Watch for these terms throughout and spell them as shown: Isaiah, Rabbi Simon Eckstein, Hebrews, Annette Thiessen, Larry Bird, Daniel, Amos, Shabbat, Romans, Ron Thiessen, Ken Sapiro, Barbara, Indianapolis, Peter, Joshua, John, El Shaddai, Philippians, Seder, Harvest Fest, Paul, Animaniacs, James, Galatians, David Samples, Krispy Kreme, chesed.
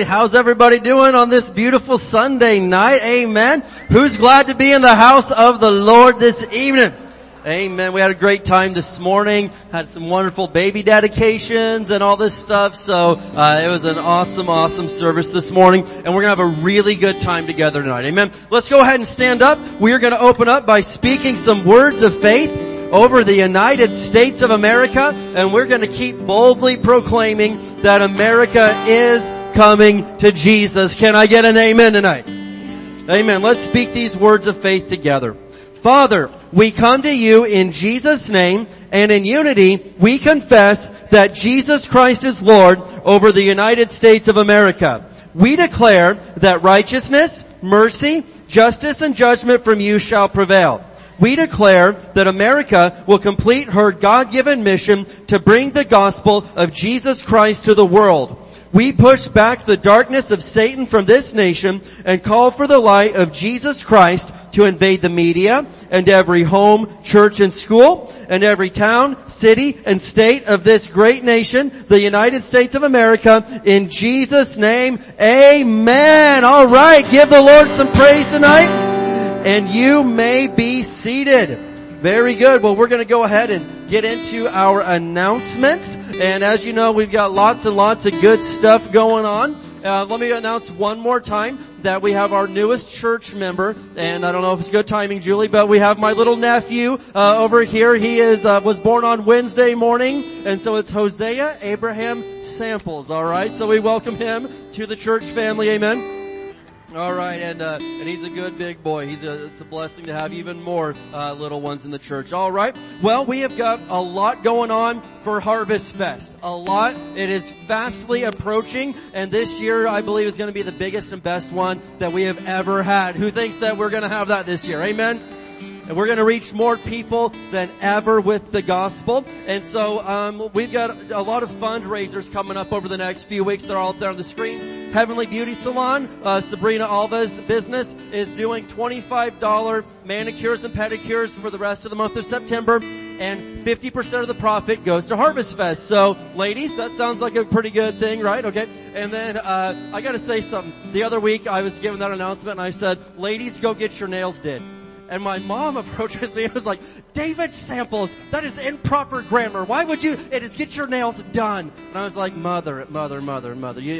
everybody. How's everybody doing on this beautiful Sunday night? Amen. Who's glad to be in the house of the Lord this evening? Amen. We had a great time this morning. Had some wonderful baby dedications and all this stuff. So it was an awesome service this morning. And we're going to have a really good time together tonight. Amen. Let's go ahead and stand up. We are going to open up by speaking some words of faith over the United States of America. And we're going to keep boldly proclaiming that America is coming to Jesus. Can I get an amen tonight? Amen. Let's speak these words of faith together. Father, we come to you in Jesus' name, and in unity we confess that Jesus Christ is Lord over the United States of America. We declare that righteousness, mercy, justice, and judgment from you shall prevail. We declare that America will complete her God-given mission to bring the gospel of Jesus Christ to the world. We push back the darkness of Satan from this nation and call for the light of Jesus Christ to invade the media and every home, church, and school, and every town, city, and state of this great nation, the United States of America, in Jesus' name, amen. All right, give the Lord some praise tonight, and you may be seated. Very good. Well, we're going to go ahead and get into our announcements. And as you know, we've got lots and lots of good stuff going on. Let me announce one more time that we have our newest church member, and I don't know if it's good timing, Julie, but we have my little nephew over here. He was born on Wednesday morning, and so it's Hosea Abraham Samples. All right, so we welcome him to the church family. Amen. All right, and he's a good big boy. It's a blessing to have even more little ones in the church. All right, well, we have got a lot going on for Harvest Fest. A lot. It is vastly approaching, and this year I believe is going to be the biggest and best one that we have ever had. Who thinks that we're going to have that this year? Amen. And we're going to reach more people than ever with the gospel. And so we've got a lot of fundraisers coming up over the next few weeks. They're all there on the screen. Heavenly Beauty Salon, Sabrina Alva's business, is doing $25 manicures and pedicures for the rest of the month of September. And 50% of the profit goes to Harvest Fest. So, ladies, that sounds like a pretty good thing, right? Okay. And then I got to say something. The other week I was giving that announcement, and I said, ladies, go get your nails did. And my mom approaches me and was like, David Samples, that is improper grammar. Why would you? It is get your nails done. And I was like, mother.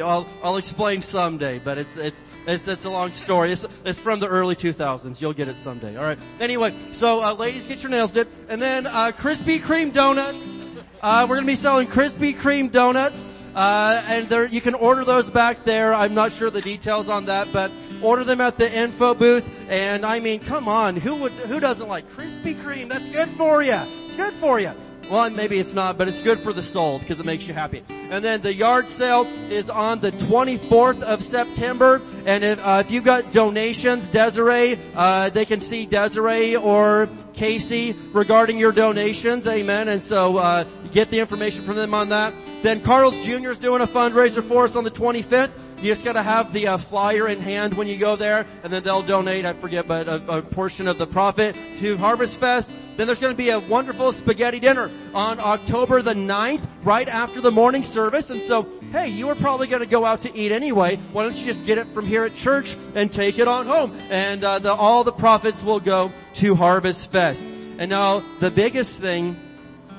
I'll explain someday, but it's a long story. It's from the early 2000s. You'll get it someday. All right. Anyway, so ladies, get your nails did. And then Krispy Kreme donuts. We're going to be selling Krispy Kreme donuts. And there, you can order those back there. I'm not sure the details on that, but order them at the info booth. And I mean, come on, who doesn't like Krispy Kreme? That's good for you. It's good for you. Well, maybe it's not, but it's good for the soul because it makes you happy. And then the yard sale is on the 24th of September. And if you've got donations, Desiree, they can see Desiree or Casey regarding your donations. Amen. And so get the information from them on that. Then Carl's Jr. is doing a fundraiser for us on the 25th. You just got to have the flyer in hand when you go there, and then they'll donate, I forget, but a portion of the profit to Harvest Fest. Then there's going to be a wonderful spaghetti dinner on October the 9th, right after the morning service. And so, hey, you were probably going to go out to eat anyway. Why don't you just get it from here at church and take it on home? And all the profits will go to Harvest Fest. And now the biggest thing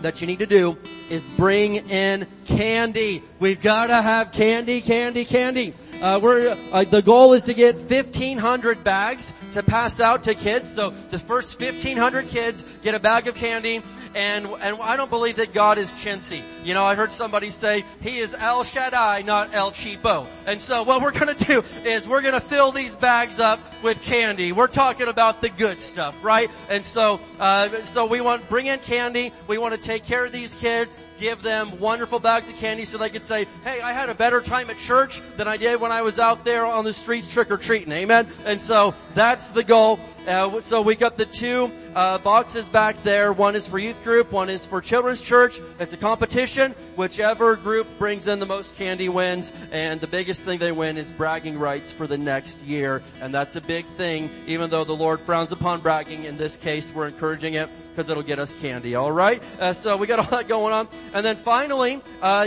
that you need to do is bring in candy. We've got to have candy. The goal is to get 1,500 bags to pass out to kids. So the first 1,500 kids get a bag of candy. And I don't believe that God is chintzy. You know, I heard somebody say, He is El Shaddai, not El Chipo. And so what we're going to do is we're going to fill these bags up with candy. We're talking about the good stuff, right? And so we want bring in candy. We want to take care of these kids, give them wonderful bags of candy so they could say, hey, I had a better time at church than I did when I was out there on the streets trick-or-treating. Amen? And so that's the goal. So we got the two boxes back there. One is for youth group. One is for children's church. It's a competition. Whichever group brings in the most candy wins. And the biggest thing they win is bragging rights for the next year. And that's a big thing, even though the Lord frowns upon bragging. In this case, we're encouraging it. because it'll get us candy, all right? So we got all that going on. And then finally,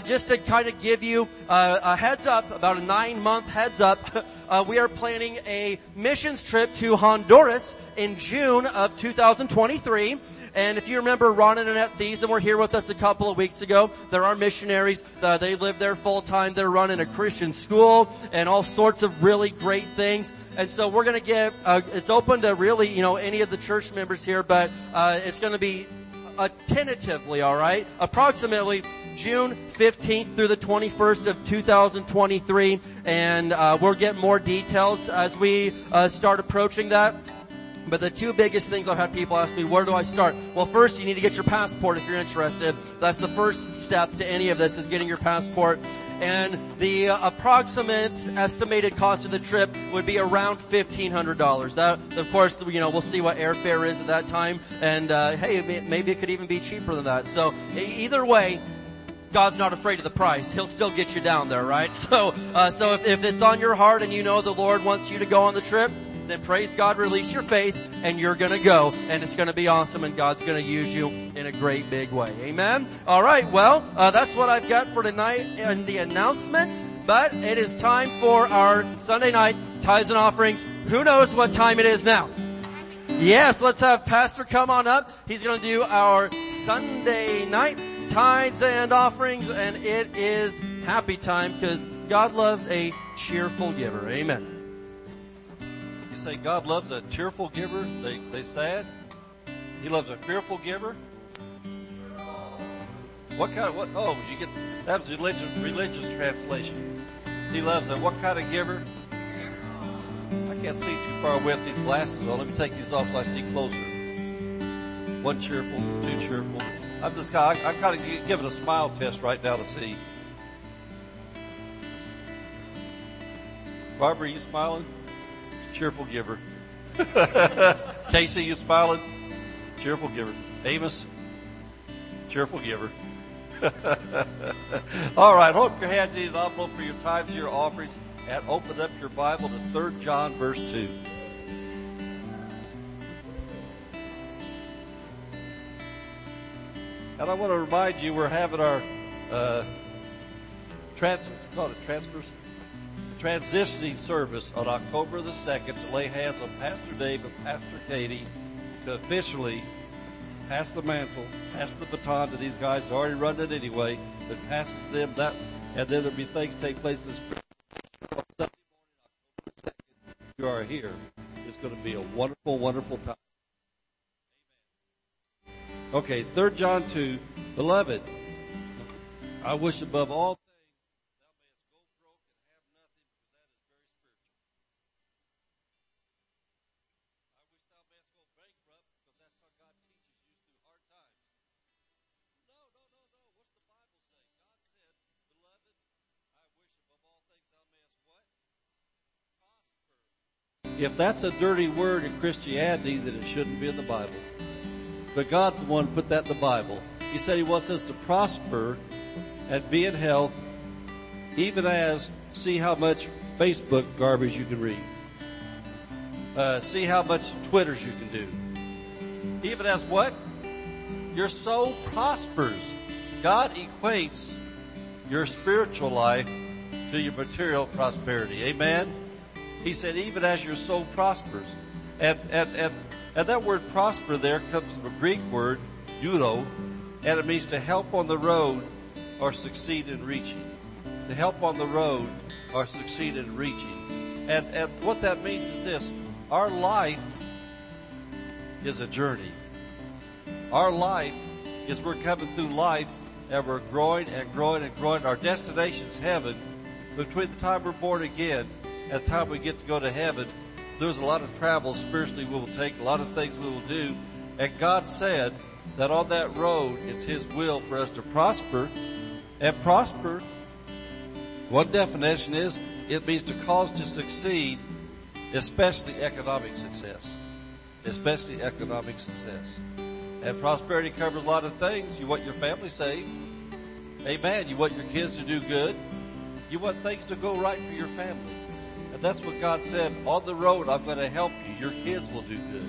just to kind of give you a heads up, about a 9-month heads up, we are planning a missions trip to Honduras in June of 2023. And if you remember, Ron and Annette Thiessen were here with us a couple of weeks ago. They're our missionaries. They live there full time. They're running a Christian school and all sorts of really great things. And so we're going to get, it's open to really, any of the church members here, but it's going to be tentatively, all right, approximately June 15th through the 21st of 2023. And we'll get more details as we start approaching that. But the two biggest things I've had people ask me, where do I start? Well, first, you need to get your passport if you're interested. That's the first step to any of this, is getting your passport. And the approximate estimated cost of the trip would be around $1,500. That, of course, we'll see what airfare is at that time. And, hey, maybe it could even be cheaper than that. So either way, God's not afraid of the price. He'll still get you down there, right? So, if it's on your heart and you know the Lord wants you to go on the trip, then praise God, release your faith, and you're going to go. And it's going to be awesome, and God's going to use you in a great big way. Amen? All right, well, that's what I've got for tonight and the announcements. But it is time for our Sunday night tithes and offerings. Who knows what time it is now? Yes, let's have Pastor come on up. He's going to do our Sunday night tithes and offerings, and it is happy time because God loves a cheerful giver. Amen. Say God loves a cheerful giver. They sad. He loves a fearful giver. What kind of what? Oh, you get that was religious translation. He loves a what kind of giver? I can't see too far away with these glasses on. Let me take these off so I see closer. One cheerful, two cheerful. I'm kind of giving a smile test right now to see. Barbara, are you smiling? Cheerful giver. Casey, you smiling? Cheerful giver. Amos? Cheerful giver. All right. Hope your hands need an envelope for your tithes, your offerings, and open up your Bible to 3 John verse 2. 2. And I want to remind you, we're having our transitioning service on October the 2nd to lay hands on Pastor Dave and Pastor Katie to officially pass the mantle, pass the baton to these guys that already run it anyway, but pass them that, and then there'll be things take place this Sunday morning, October 2nd. If you are here, it's going to be a wonderful, wonderful time. Okay, 3 John 2, Beloved, I wish above all If that's a dirty word in Christianity, then it shouldn't be in the Bible. But God's the one who put that in the Bible. He said he wants us to prosper and be in health, even as see how much Facebook garbage you can read. See how much Twitters you can do. Even as what? Your soul prospers. God equates your spiritual life to your material prosperity. Amen? He said, even as your soul prospers. And that word prosper there comes from a Greek word, eudo, and it means to help on the road or succeed in reaching. To help on the road or succeed in reaching. And what that means is this. Our life is a journey. Our life is we're coming through life and we're growing and growing and growing. Our destination's heaven. Between the time we're born again at the time we get to go to heaven, there's a lot of travel spiritually we will take, a lot of things we will do. And God said that on that road, it's His will for us to prosper. And prosper, one definition is, it means to cause to succeed, especially economic success. Especially economic success. And prosperity covers a lot of things. You want your family saved. Amen. You want your kids to do good. You want things to go right for your family. That's what God said. On the road, I'm going to help you. Your kids will do good.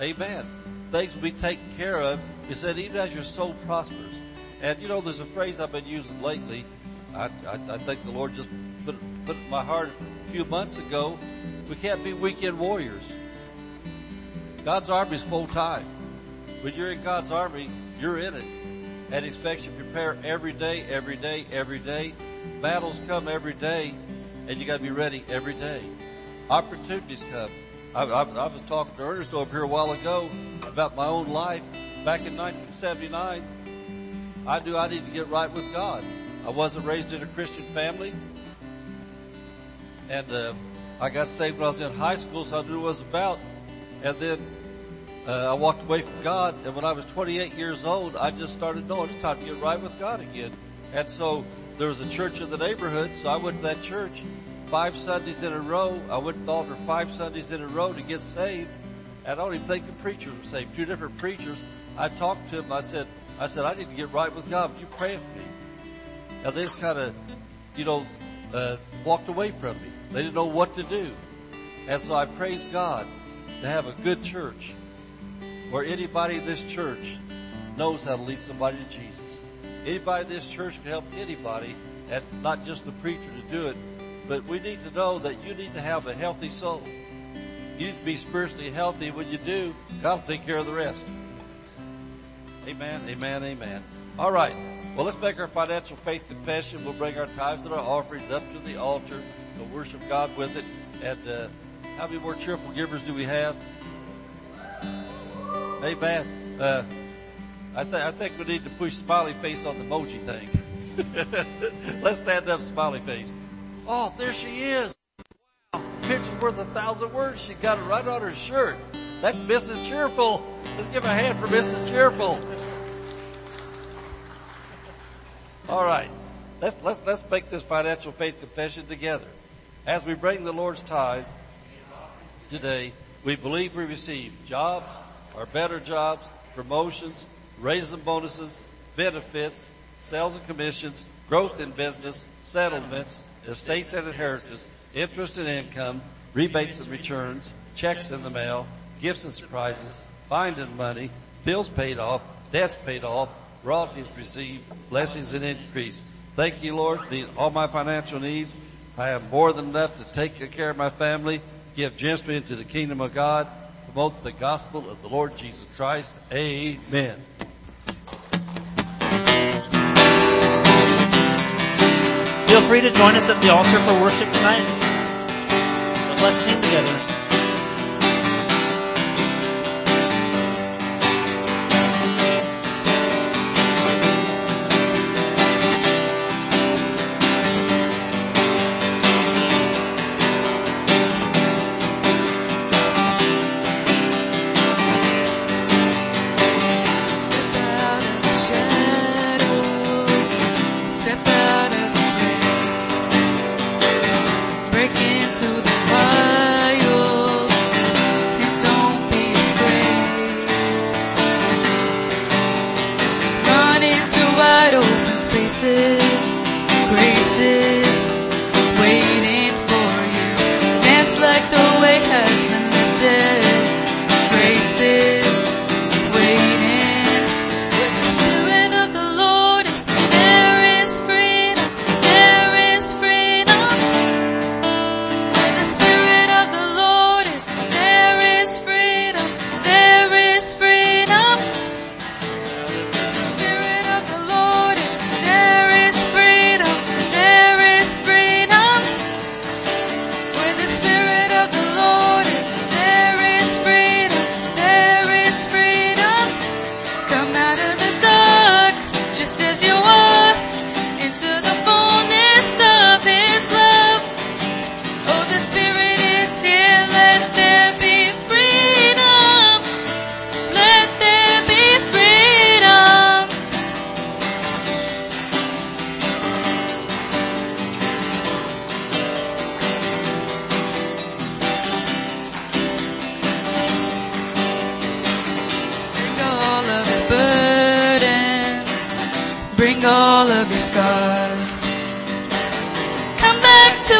Amen. things will be taken care of. It said, even as your soul prospers. And, you know, there's a phrase I've been using lately. I think the Lord just put it in my heart a few months ago. We can't be weekend warriors. God's army is full time. When you're in God's army, you're in it. And He expects you to prepare every day, every day, every day. Battles come every day, and you got to be ready every day. Opportunities come. I was talking to Ernest over here a while ago about my own life. Back in 1979, I knew I needed to get right with God. I wasn't raised in a Christian family, and I got saved when I was in high school, so I knew what it was about. And then I walked away from God, and when I was 28 years old, I just started knowing it's time to get right with God again. And so there was a church in the neighborhood, so I went to that church 5 Sundays in a row. I went to the altar 5 Sundays in a row to get saved, and I don't even think the preacher was saved. 2 different preachers. I talked to him. I said, I need to get right with God. Will you pray for me? Now, they just kind of, you know, walked away from me. They didn't know what to do. And so I praise God to have a good church where anybody in this church knows how to lead somebody to Jesus. Anybody in this church can help anybody, and not just the preacher to do it. But we need to know that you need to have a healthy soul. You need to be spiritually healthy. When you do, God will take care of the rest. Amen, amen, amen. All right. Well, let's make our financial faith confession. We'll bring our tithes and our offerings up to the altar. We'll worship God with it. And how many more cheerful givers do we have? Amen. I think we need to push smiley face on the emoji thing. Let's stand up, smiley face. Oh, there she is. Wow. Picture's worth 1,000 words. She got it right on her shirt. That's Mrs. Cheerful. Let's give a hand for Mrs. Cheerful. All right, let's make this financial faith confession together. As we bring the Lord's tithe today, we believe we receive jobs, or better jobs, promotions, raises and bonuses, benefits, sales and commissions, growth in business, settlements, estates and inheritance, interest and income, rebates and returns, checks in the mail, gifts and surprises, finding money, bills paid off, debts paid off, royalties received, blessings and increase. Thank you, Lord, for all my financial needs. I have more than enough to take good care of my family, give generously into the kingdom of God, promote the gospel of the Lord Jesus Christ. Amen. Feel free to join us at the altar for worship tonight. Let's sing together.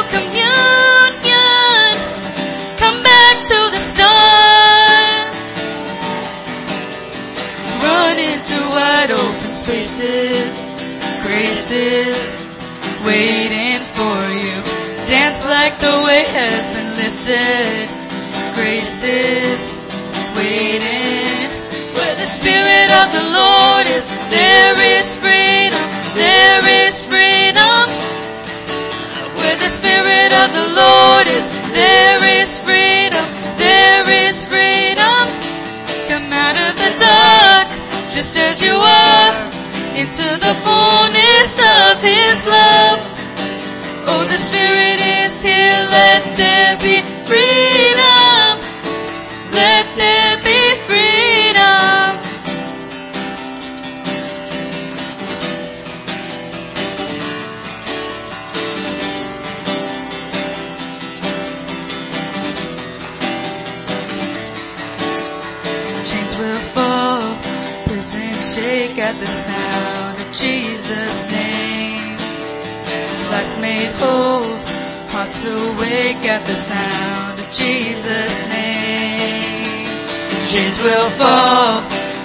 Communion, come back to the start. out into wide open spaces, graces waiting for you. Dance like the weight has been lifted, graces waiting. Where the Spirit of the Lord is, there is freedom, there is freedom. Where the Spirit of the Lord is, there is freedom, there is freedom. Come out of the dark, just as you are, into the fullness of His love. Oh, the Spirit is here, let there be freedom, let there be freedom. Will fall, prisons shake at the sound of Jesus' name. Lives made whole, hearts awake at the sound of Jesus' name. Chains will fall,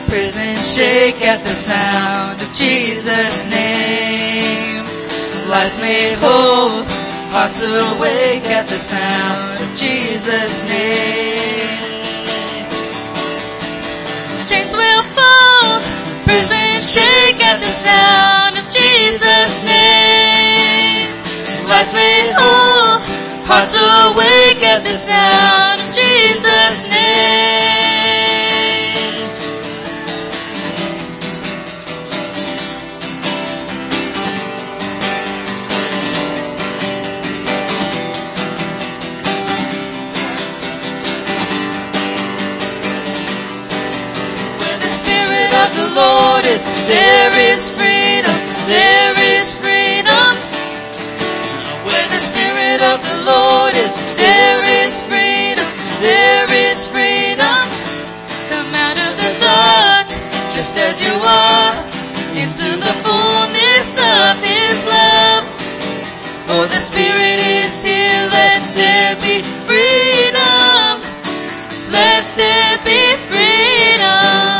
prisons shake at the sound of Jesus' name. Lives made whole, hearts awake at the sound of Jesus' name. Chains will fall, prisons shake at the sound of Jesus' name. Lives made whole, hearts awake at the sound of Jesus' name. Of the Lord is, there is freedom, there is freedom. Where the Spirit of the Lord is, there is freedom, there is freedom. Come out of the dark, just as you are, into the fullness of His love. For the Spirit is here, let there be freedom, let there be freedom.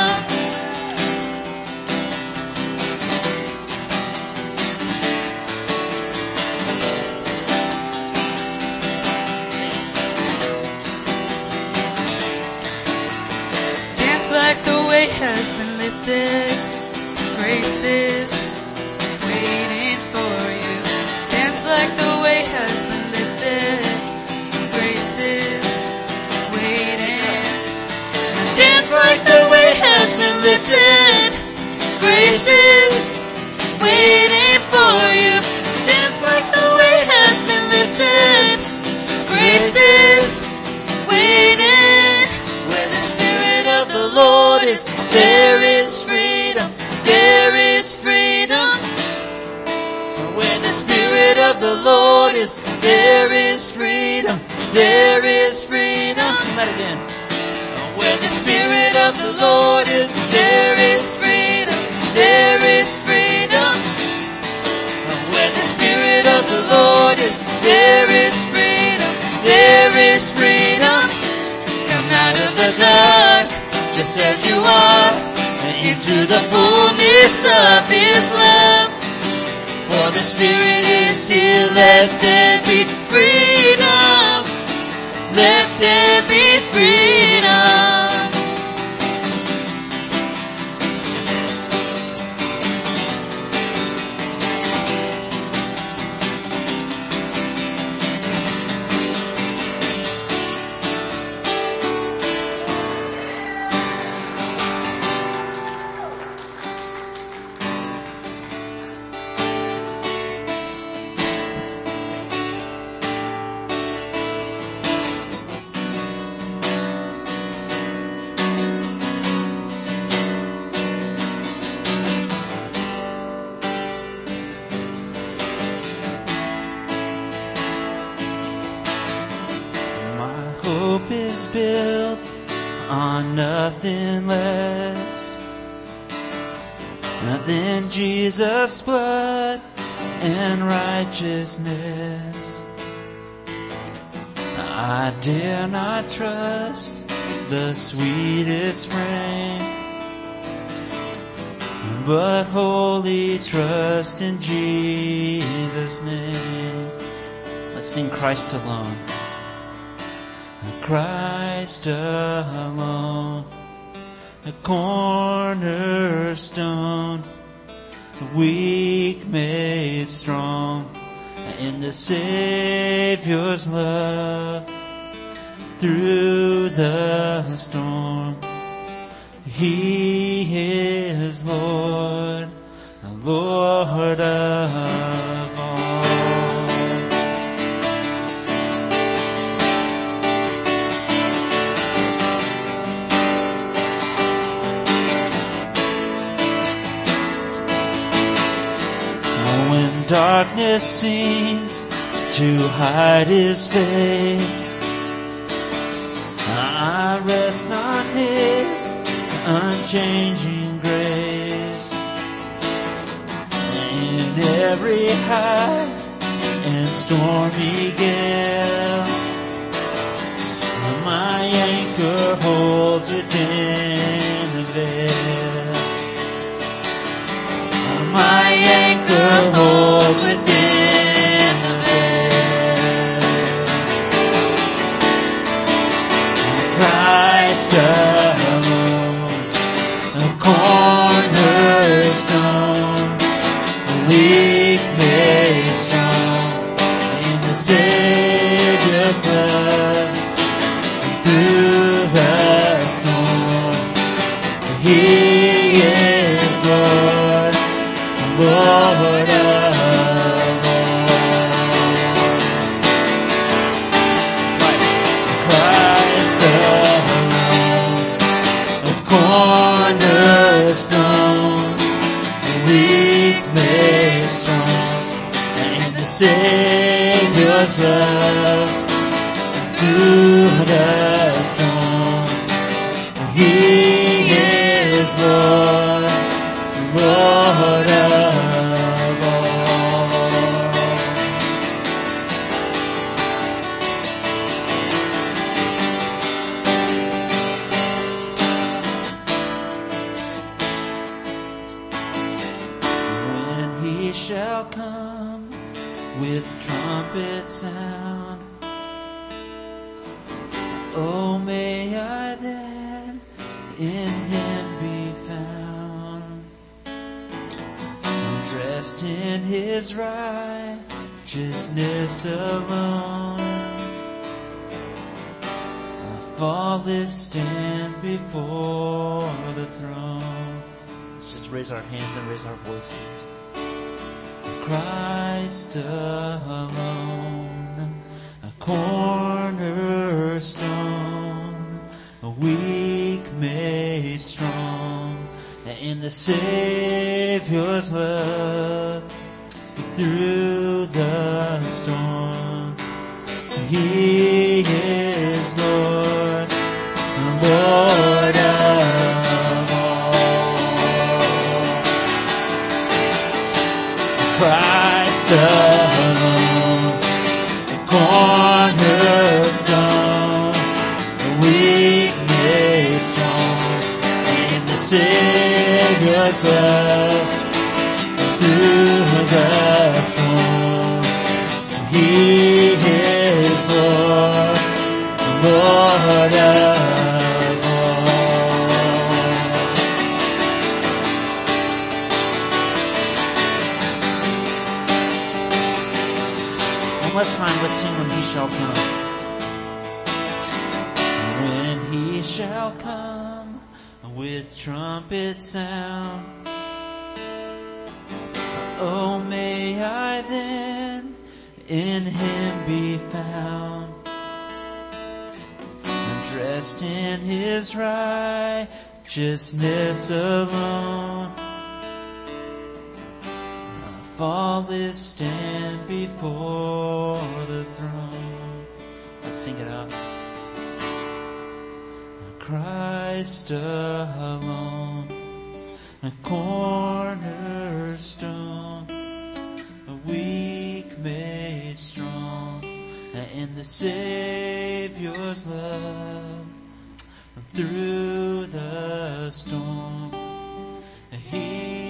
Like the weight has been lifted, grace is waiting for you. Dance like the weight has been lifted, grace is waiting. Dance like the weight has been lifted, grace is waiting for you. Dance like the weight has been lifted, grace is waiting. Where the Spirit of the Lord is, there is freedom, there is freedom. Where the Spirit of the Lord is, there is freedom, there is freedom. Sing that again. Where the Spirit of the Lord is, there is freedom, there is freedom. Where the Spirit of the Lord is, there is freedom, there is freedom. Out of the dark, just as you are, into the fullness of His love. For the Spirit is here, let there be freedom, let there be freedom. Jesus' blood and righteousness. I dare not trust the sweetest frame, but wholly trust in Jesus' name. Let's sing Christ alone. Christ alone, the cornerstone, the weak made strong, in the Savior's love. Through the storm, He is Lord, the Lord of all. When darkness seems to hide His face, I rest on His unchanging grace. In every high and stormy gale, my anchor holds within the veil. My anchor holds within the veil. Christ alone, the cornerstone, the weak made strong, in the Savior's love. Through the storm, He is Lord, Lord of all. Christ alone, the cornerstone, the weak made strong, and the Savior's love. Through the storm, He is Lord, Lord of all. Trumpet sound, oh, may I then in Him be found, dressed in His righteousness alone. I faultless stand before the throne. Let's just raise our hands and raise our voices. Christ alone, a cornerstone, a weak made strong, in the Savior's love. Through the storm, He is Lord, Lord of Christ alone, the cornerstone, the weak made strong, in the Savior's love. Through the storm, He is Lord, Lord of last time, let's sing When He Shall Come. When He shall come with trumpet sound, oh, may I then in Him be found, dressed in His righteousness alone. Faultless stand before the throne. Let's sing it out. Christ alone, a cornerstone, a weak made strong, in the Savior's love. Through the storm, He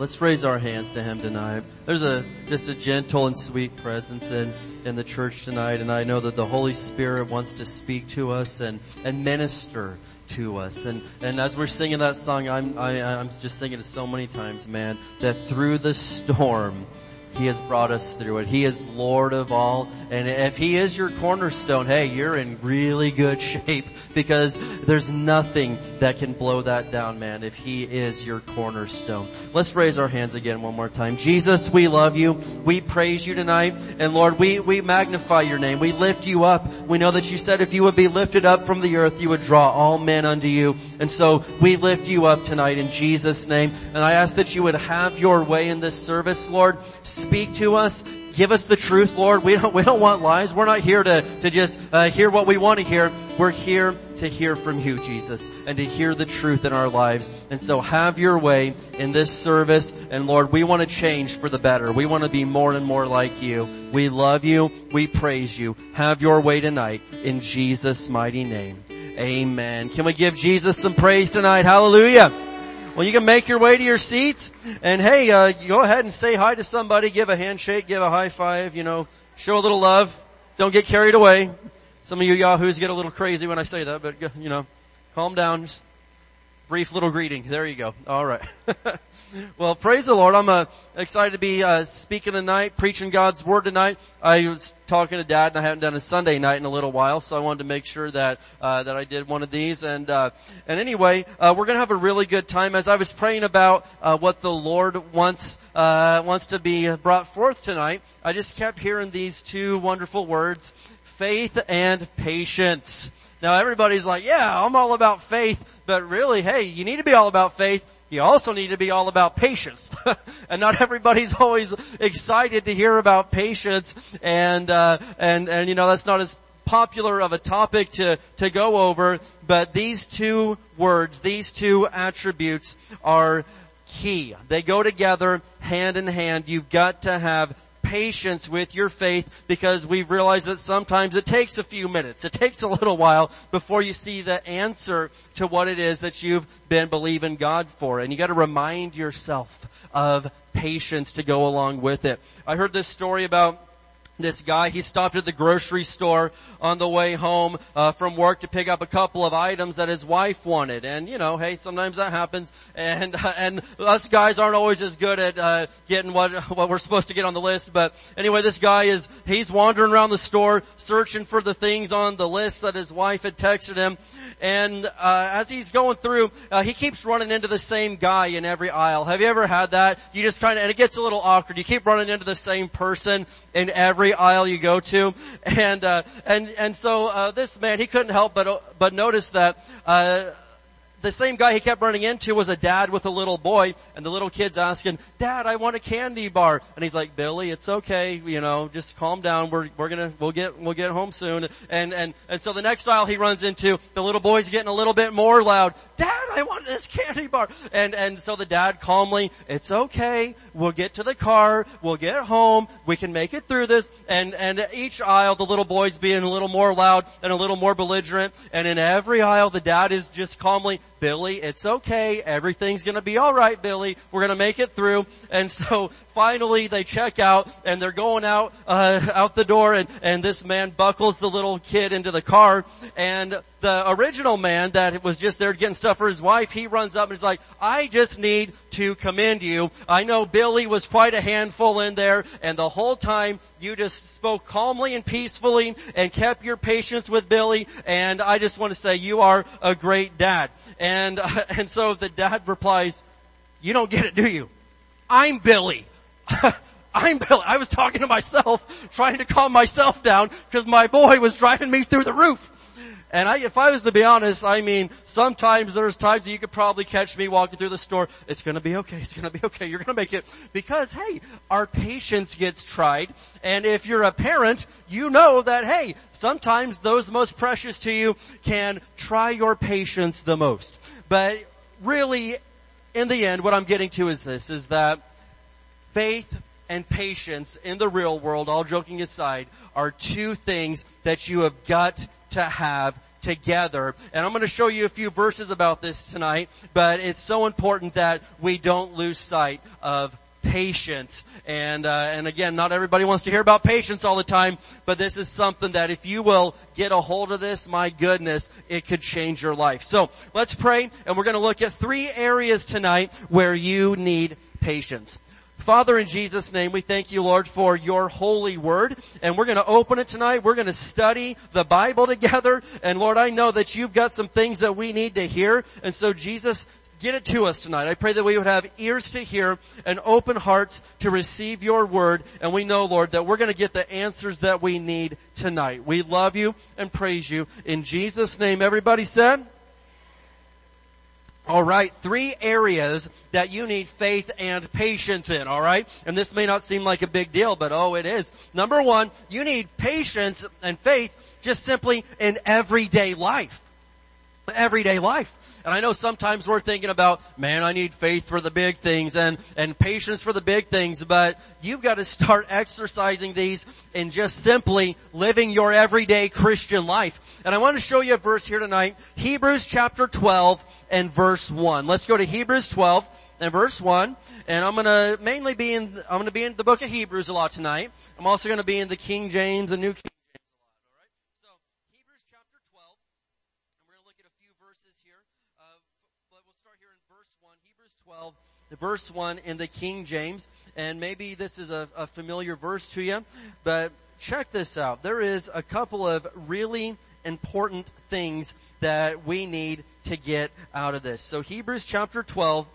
Let's raise our hands to him tonight. There's just a gentle and sweet presence in the church tonight, and I know that the Holy Spirit wants to speak to us and minister to us. And as we're singing that song, I'm just thinking it so many times, man, that through the storm, He has brought us through it. He is Lord of all. And if He is your cornerstone, hey, you're in really good shape, because there's nothing that can blow that down, man, if He is your cornerstone. Let's raise our hands again one more time. Jesus, we love you. We praise you tonight. And Lord, we magnify your name. We lift you up. We know that you said if you would be lifted up from the earth, you would draw all men unto you. And so we lift you up tonight in Jesus' name. And I ask that you would have your way in this service, Lord. Speak to us. Give us the truth, Lord. We don't want lies. We're not here to just hear what we want to hear. We're here to hear from you, Jesus, and to hear the truth in our lives. And so have your way in this service. And Lord, we want to change for the better. We want to be more and more like you. We love you. We praise you. Have your way tonight in Jesus' mighty name. Amen. Can we give Jesus some praise tonight? Hallelujah. Well, you can make your way to your seats, and hey, go ahead and say hi to somebody, give a handshake, give a high five, show a little love. Don't get carried away. Some of you yahoos get a little crazy when I say that, but calm down. Just brief little greeting. There you go. All right. Well, praise the Lord. I'm excited to be speaking tonight, preaching God's Word tonight. I was talking to Dad, and I haven't done a Sunday night in a little while, so I wanted to make sure that I did one of these. And anyway, we're going to have a really good time. As I was praying about what the Lord wants to be brought forth tonight, I just kept hearing these two wonderful words, faith and patience. Now, everybody's like, yeah, I'm all about faith, but really, hey, you need to be all about faith. You also need to be all about patience. And not everybody's always excited to hear about patience. And that's not as popular of a topic to go over. But these two words, these two attributes are key. They go together hand in hand. You've got to have patience with your faith, because we've realized that sometimes it takes a few minutes. It takes a little while before you see the answer to what it is that you've been believing God for. And you got to remind yourself of patience to go along with it. I heard this story about this guy. He stopped at the grocery store on the way home from work to pick up a couple of items that his wife wanted. And, hey, sometimes that happens. And us guys aren't always as good at getting what we're supposed to get on the list. But anyway, this guy he's wandering around the store searching for the things on the list that his wife had texted him. And as he's going through, he keeps running into the same guy in every aisle. Have you ever had that? You just and it gets a little awkward. You keep running into the same person in every aisle you go to, and so this man, he couldn't help but notice that the same guy he kept running into was a dad with a little boy, and the little kid's asking, "Dad, I want a candy bar," and he's like, "Billy, it's okay, just calm down. We'll get home soon." And so the next aisle he runs into, the little boy's getting a little bit more loud, "Dad, I want this candy bar," and so the dad calmly, "It's okay, we'll get to the car, we'll get home, we can make it through this," and at each aisle the little boy's being a little more loud and a little more belligerent, and in every aisle the dad is just calmly, "Billy, it's okay. Everything's going to be all right, Billy. We're going to make it through." And so finally they check out, and they're going out the door, and this man buckles the little kid into the car, and the original man that was just there getting stuff for his wife, he runs up and is like, "I just need to commend you. I know Billy was quite a handful in there, and the whole time you just spoke calmly and peacefully and kept your patience with Billy, and I just want to say you are a great dad." And so the dad replies, "You don't get it, do you? I'm Billy." I'm Billy. I was talking to myself, trying to calm myself down, because my boy was driving me through the roof. And if I was to be honest, sometimes there's times that you could probably catch me walking through the store. "It's going to be okay. It's going to be okay. You're going to make it." Because, hey, our patience gets tried. And if you're a parent, you know that, hey, sometimes those most precious to you can try your patience the most. But really, in the end, what I'm getting to is this, is that faith and patience in the real world, all joking aside, are two things that you have got to have together. And I'm going to show you a few verses about this tonight, but it's so important that we don't lose sight of patience. And again, not everybody wants to hear about patience all the time, but this is something that if you will get a hold of this, my goodness, it could change your life. So let's pray, and we're going to look at three areas tonight where you need patience. Father, in Jesus' name, we thank you, Lord, for your holy word. And we're going to open it tonight. We're going to study the Bible together. And Lord, I know that you've got some things that we need to hear. And so, Jesus, get it to us tonight. I pray that we would have ears to hear and open hearts to receive your word. And we know, Lord, that we're going to get the answers that we need tonight. We love you and praise you. In Jesus' name, everybody said? All right, three areas that you need faith and patience in, all right? And this may not seem like a big deal, but oh, it is. Number one, you need patience and faith just simply in everyday life. Everyday life. And I know sometimes we're thinking about, man, I need faith for the big things and patience for the big things, but you've got to start exercising these and just simply living your everyday Christian life. And I want to show you a verse here tonight, Hebrews chapter 12 and verse 1. Let's go to Hebrews 12 and verse 1. And I'm going to be in the book of Hebrews a lot tonight. I'm also going to be in the King James and New King James. Verse 1 in the King James, and maybe this is a familiar verse to you, but check this out. There is a couple of really important things that we need to get out of this. So Hebrews chapter 12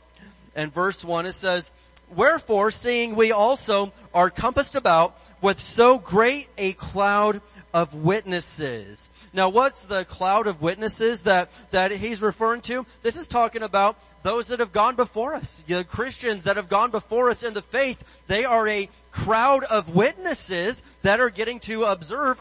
and verse 1, it says, "Wherefore, seeing we also are compassed about with so great a cloud of witnesses." Now, what's the cloud of witnesses that he's referring to? This is talking about those that have gone before us. The Christians that have gone before us in the faith, they are a crowd of witnesses that are getting to observe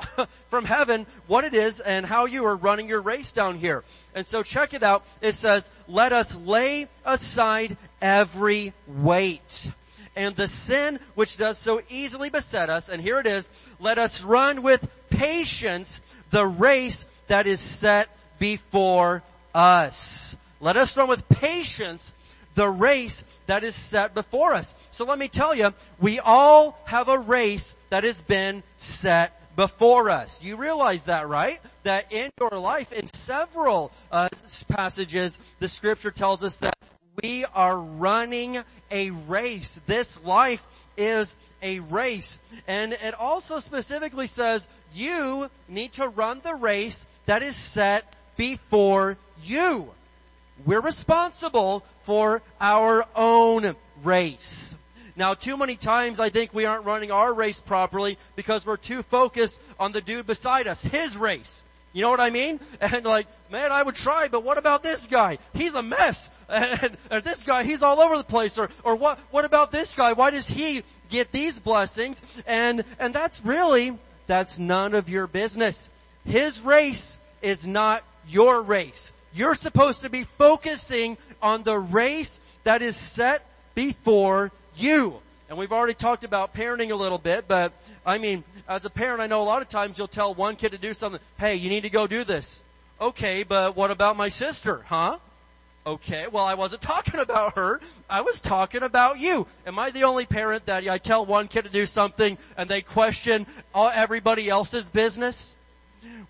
from heaven what it is and how you are running your race down here. And so check it out. It says, "Let us lay aside every weight and the sin which does so easily beset us." And here it is. "Let us run with patience the race that is set before us." Let us run with patience the race that is set before us. So let me tell you, we all have a race that has been set before us. You realize that, right? That in your life, in several passages, the scripture tells us that we are running a race. This life is a race. And it also specifically says you need to run the race that is set before you. We're responsible for our own race. Now, too many times I think we aren't running our race properly because we're too focused on the dude beside us, his race. You know what I mean? And like, man, I would try, but what about this guy? He's a mess. Or this guy, he's all over the place. Or what about this guy? Why does he get these blessings? And that's none of your business. His race is not your race. You're supposed to be focusing on the race that is set before you. And we've already talked about parenting a little bit, but I mean, as a parent, I know a lot of times you'll tell one kid to do something. "Hey, you need to go do this." "Okay, but what about my sister, huh?" "Okay, well, I wasn't talking about her. I was talking about you." Am I the only parent that I tell one kid to do something and they question everybody else's business?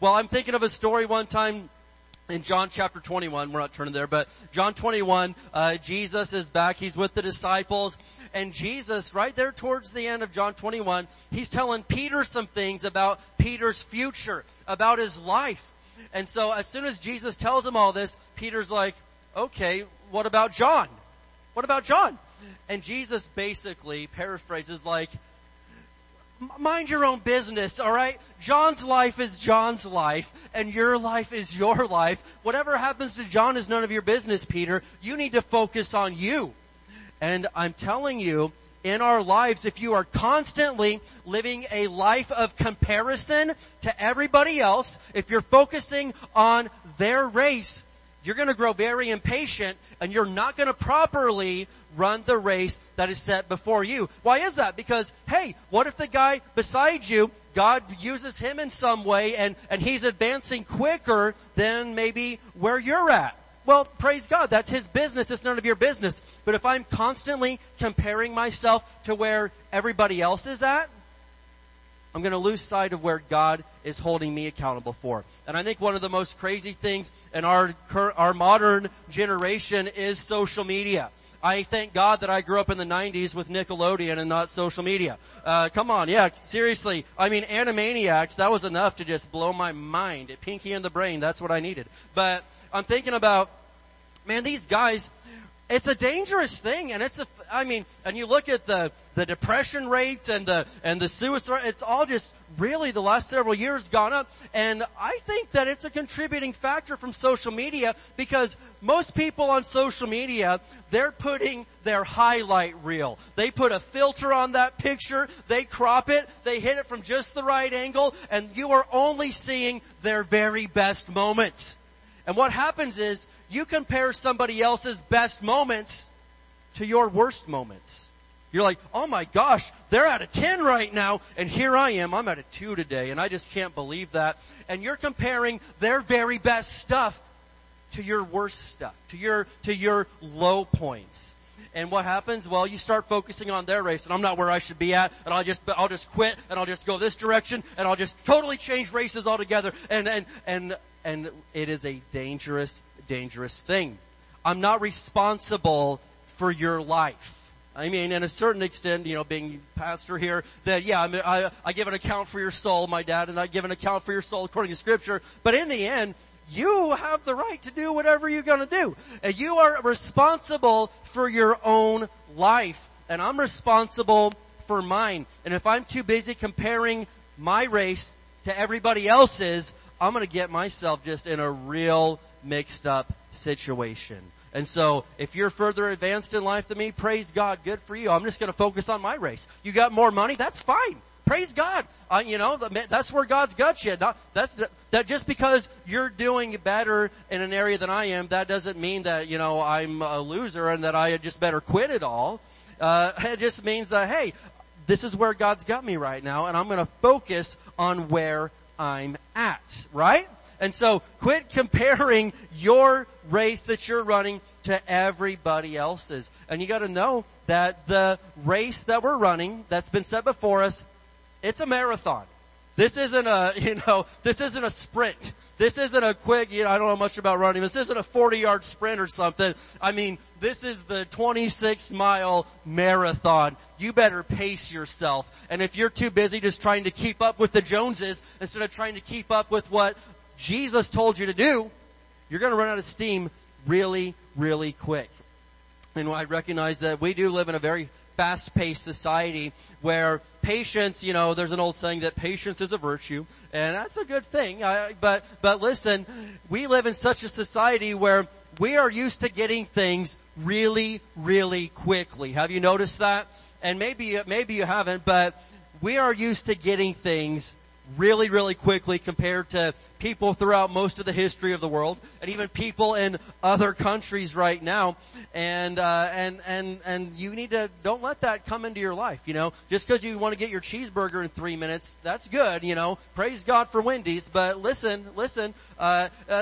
Well, I'm thinking of a story one time. In John chapter 21, we're not turning there, but John 21, Jesus is back. He's with the disciples. And Jesus, right there towards the end of John 21, he's telling Peter some things about Peter's future, about his life. And so as soon as Jesus tells him all this, Peter's like, "Okay, what about John? What about John?" And Jesus basically paraphrases like, "Mind your own business, all right? John's life is John's life, and your life is your life. Whatever happens to John is none of your business, Peter. You need to focus on you." And I'm telling you, in our lives, if you are constantly living a life of comparison to everybody else, if you're focusing on their race, you're going to grow very impatient and you're not going to properly run the race that is set before you. Why is that? Because, hey, what if the guy beside you, God uses him in some way and he's advancing quicker than maybe where you're at? Well, praise God, that's his business. It's none of your business. But if I'm constantly comparing myself to where everybody else is at, I'm going to lose sight of where God is holding me accountable for. And I think one of the most crazy things in our modern generation is social media. I thank God that I grew up in the 90s with Nickelodeon and not social media. Come on, yeah, seriously. I mean, Animaniacs, that was enough to just blow my mind. It pinky in the brain, that's what I needed. But I'm thinking about, man, these guys, it's a dangerous thing, and and you look at the depression rates and the suicide, it's all just really the last several years gone up, and I think that it's a contributing factor from social media, because most people on social media, they're putting their highlight reel. They put a filter on that picture, they crop it, they hit it from just the right angle, and you are only seeing their very best moments. And what happens is, you compare somebody else's best moments to your worst moments. You're like, oh my gosh, they're at a 10 right now, and here I am, I'm at a 2 today, and I just can't believe that. And you're comparing their very best stuff to your worst stuff, to your low points. And what happens? Well, you start focusing on their race, and I'm not where I should be at, and I'll just quit, and I'll just go this direction, and I'll just totally change races altogether, and it is a dangerous thing. I'm not responsible for your life. I mean, in a certain extent, you know, being pastor here, that yeah, I give an account for your soul, my dad, and I give an account for your soul according to Scripture. But in the end, you have the right to do whatever you're going to do. And you are responsible for your own life, and I'm responsible for mine. And if I'm too busy comparing my race to everybody else's, I'm going to get myself just in a real mixed up situation. And so if you're further advanced in life than me, praise God, good for you. I'm just going to focus on my race. You got more money? That's fine. Praise God. That's where God's got you. That just because you're doing better in an area than I am, that doesn't mean that, you know, I'm a loser and that I just better quit it all. It just means that, hey, this is where God's got me right now, and I'm going to focus on where I'm at, right? And so quit comparing your race that you're running to everybody else's. And you got to know that the race that we're running, that's been set before us, it's a marathon. This isn't a sprint. This isn't a quick, I don't know much about running. This isn't a 40-yard sprint or something. I mean, this is the 26-mile marathon. You better pace yourself. And if you're too busy just trying to keep up with the Joneses instead of trying to keep up with what Jesus told you to do, you're going to run out of steam really, really quick. And I recognize that we do live in a very fast-paced society where patience, you know, there's an old saying that patience is a virtue, and that's a good thing. But listen, we live in such a society where we are used to getting things really, really quickly. Have you noticed that? And maybe you haven't, but we are used to getting things really, really quickly compared to people throughout most of the history of the world, and even people in other countries right now. And you need to, don't let that come into your life, you know. Just because you want to get your cheeseburger in 3 minutes, that's good, you know. Praise God for Wendy's, but listen,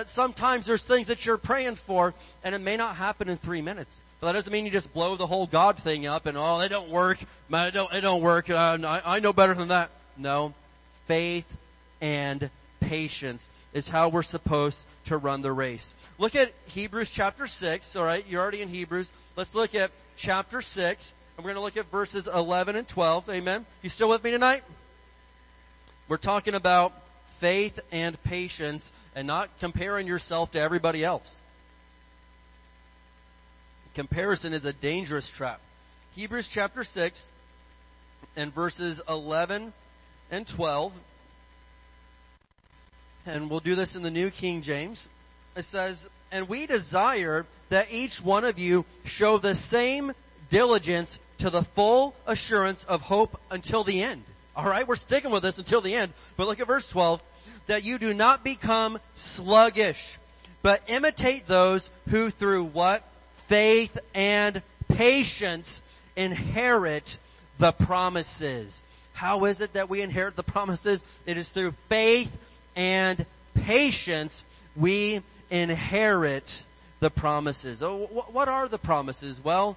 sometimes there's things that you're praying for, and it may not happen in 3 minutes. But that doesn't mean you just blow the whole God thing up and, oh, they don't work, man, it don't work, I know better than that. No. Faith and patience is how we're supposed to run the race. Look at Hebrews chapter 6, all right? You're already in Hebrews. Let's look at chapter 6, and we're going to look at verses 11 and 12. Amen? You still with me tonight? We're talking about faith and patience and not comparing yourself to everybody else. Comparison is a dangerous trap. Hebrews chapter 6 and verses 11 and 12, and we'll do this in the New King James. It says, and we desire that each one of you show the same diligence to the full assurance of hope until the end. All right, we're sticking with this until the end. But look at verse 12, that you do not become sluggish, but imitate those who through what? Faith and patience inherit the promises. How is it that we inherit the promises? It is through faith and patience we inherit the promises. Oh, what are the promises? Well,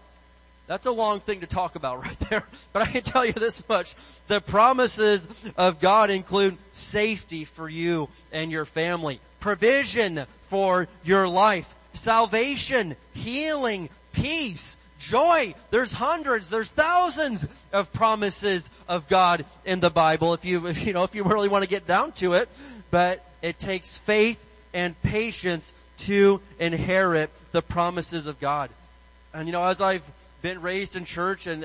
that's a long thing to talk about right there, but I can tell you this much. The promises of God include safety for you and your family, provision for your life, salvation, healing, peace, joy. There's hundreds, there's thousands of promises of God in the Bible if you really want to get down to it, but it takes faith and patience to inherit the promises of God. And as I've been raised in church and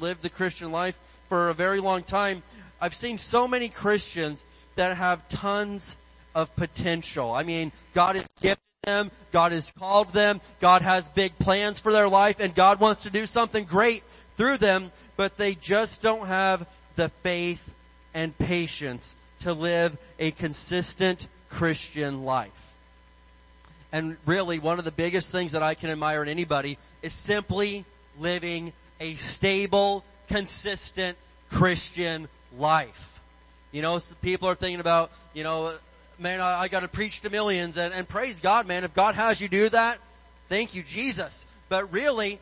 lived the Christian life for a very long time, I've seen so many Christians that have tons of potential. I mean, God has gifted them, God has called them, God has big plans for their life, and God wants to do something great through them, but they just don't have the faith and patience to live a consistent Christian life. And really, one of the biggest things that I can admire in anybody is simply living a stable, consistent Christian life. So people are thinking about, man, I got to preach to millions, and praise God, man. If God has you do that, thank you, Jesus. But really,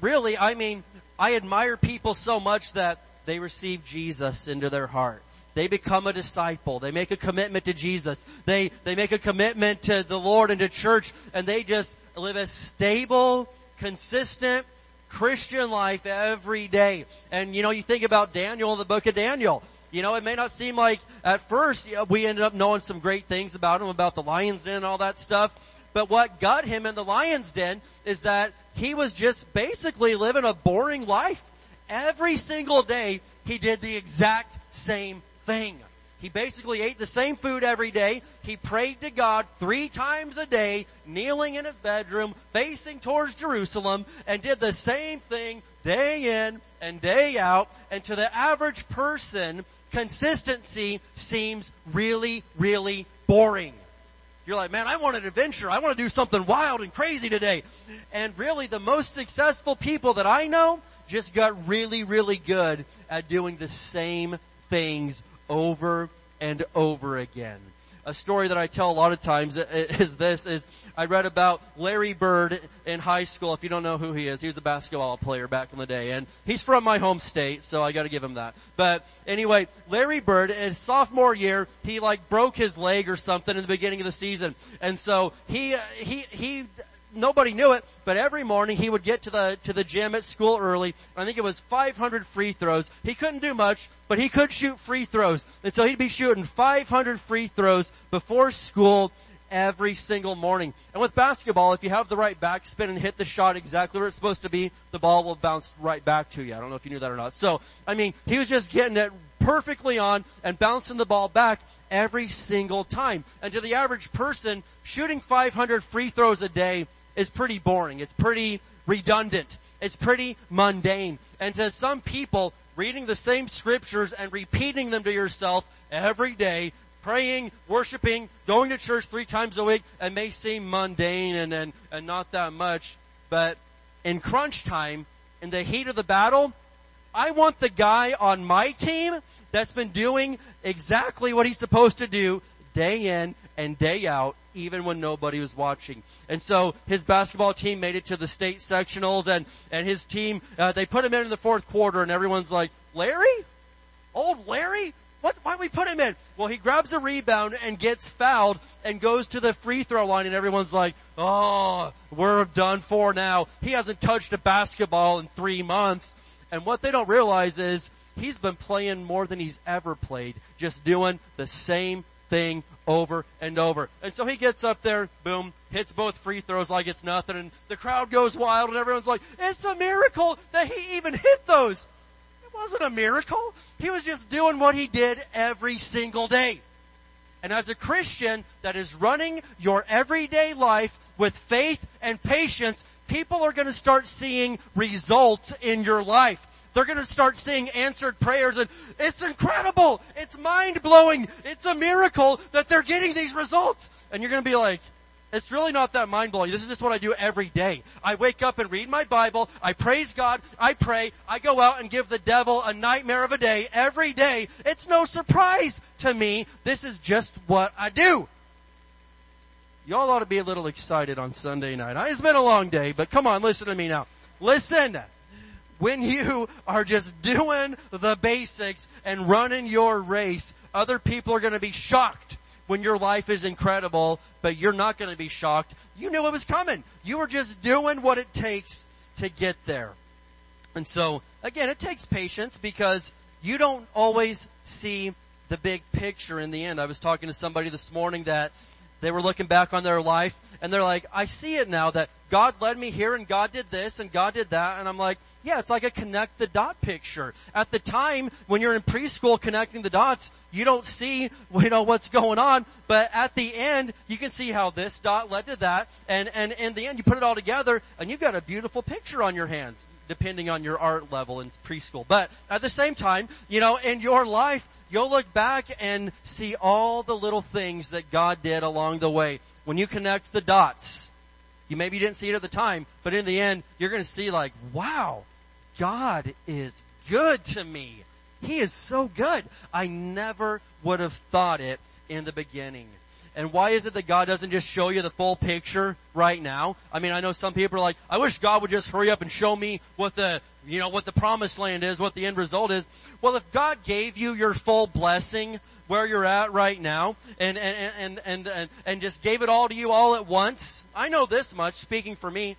I admire people so much that they receive Jesus into their heart. They become a disciple. They make a commitment to Jesus. They make a commitment to the Lord and to church, and they just live a stable, consistent Christian life every day. And you think about Daniel in the book of Daniel. It may not seem like at first we ended up knowing some great things about him, about the lion's den and all that stuff. But what got him in the lion's den is that he was just basically living a boring life. Every single day he did the exact same thing. He basically ate the same food every day. He prayed to God 3 times a day, kneeling in his bedroom, facing towards Jerusalem, and did the same thing day in and day out. And to the average person, consistency seems really, really boring. You're like, man, I want an adventure. I want to do something wild and crazy today. And really, the most successful people that I know just got really, really good at doing the same things over and over again. A story that I tell a lot of times is I read about Larry Bird in high school. If you don't know who he is, he was a basketball player back in the day, and he's from my home state, so I gotta give him that. But anyway, Larry Bird, in his sophomore year, he broke his leg or something in the beginning of the season. And so he nobody knew it, but every morning he would get to the gym at school early. I think it was 500 free throws. He couldn't do much, but he could shoot free throws. And so he'd be shooting 500 free throws before school every single morning. And with basketball, if you have the right backspin and hit the shot exactly where it's supposed to be, the ball will bounce right back to you. I don't know if you knew that or not. So, he was just getting it perfectly on and bouncing the ball back every single time. And to the average person, shooting 500 free throws a day is pretty boring. It's pretty redundant. It's pretty mundane. And to some people, reading the same scriptures and repeating them to yourself every day, praying, worshiping, going to church 3 times a week, it may seem mundane and not that much. But in crunch time, in the heat of the battle, I want the guy on my team that's been doing exactly what he's supposed to do day in and day out, even when nobody was watching. And so his basketball team made it to the state sectionals, and his team, they put him in the 4th quarter, and everyone's like, Larry? Old Larry? Why'd we put him in? Well, he grabs a rebound and gets fouled and goes to the free throw line, and everyone's like, oh, we're done for now. He hasn't touched a basketball in 3 months. And what they don't realize is he's been playing more than he's ever played, just doing the same thing over and over. And so he gets up there, boom, hits both free throws like it's nothing, and the crowd goes wild, and everyone's like, it's a miracle that he even hit those. It wasn't a miracle. He was just doing what he did every single day. And as a Christian that is running your everyday life with faith and patience, people are going to start seeing results in your life. They're going to start seeing answered prayers, and it's incredible. It's mind-blowing. It's a miracle that they're getting these results. And you're going to be like, It's really not that mind-blowing. This is just what I do every day. I wake up and read my Bible. I praise God. I pray. I go out and give the devil a nightmare of a day every day. It's no surprise to me. This is just what I do. Y'all ought to be a little excited on Sunday night. It's been a long day, but come on, listen to me now. Listen. When you are just doing the basics and running your race, other people are going to be shocked when your life is incredible, but you're not going to be shocked. You knew it was coming. You were just doing what it takes to get there. And so, again, it takes patience because you don't always see the big picture in the end. I was talking to somebody this morning that they were looking back on their life, and they're like, I see it now that God led me here, and God did this, and God did that. And I'm like, yeah, it's like a connect-the-dot picture. At the time, when you're in preschool connecting the dots, you don't see, you know, what's going on. But at the end, you can see how this dot led to that. And in the end, you put it all together, and you've got a beautiful picture on your hands, depending on your art level in preschool. But at the same time, you know, in your life, you'll look back and see all the little things that God did along the way. When you connect the dots, maybe you didn't see it at the time, but in the end, you're going to see like, wow, God is good to me. He is so good. I never would have thought it in the beginning. And why is it that God doesn't just show you the full picture right now? I mean, I know some people are like, I wish God would just hurry up and show me what the, you know, what the promised land is, what the end result is. Well, if God gave you your full blessing where you're at right now and just gave it all to you all at once, I know this much, speaking for me,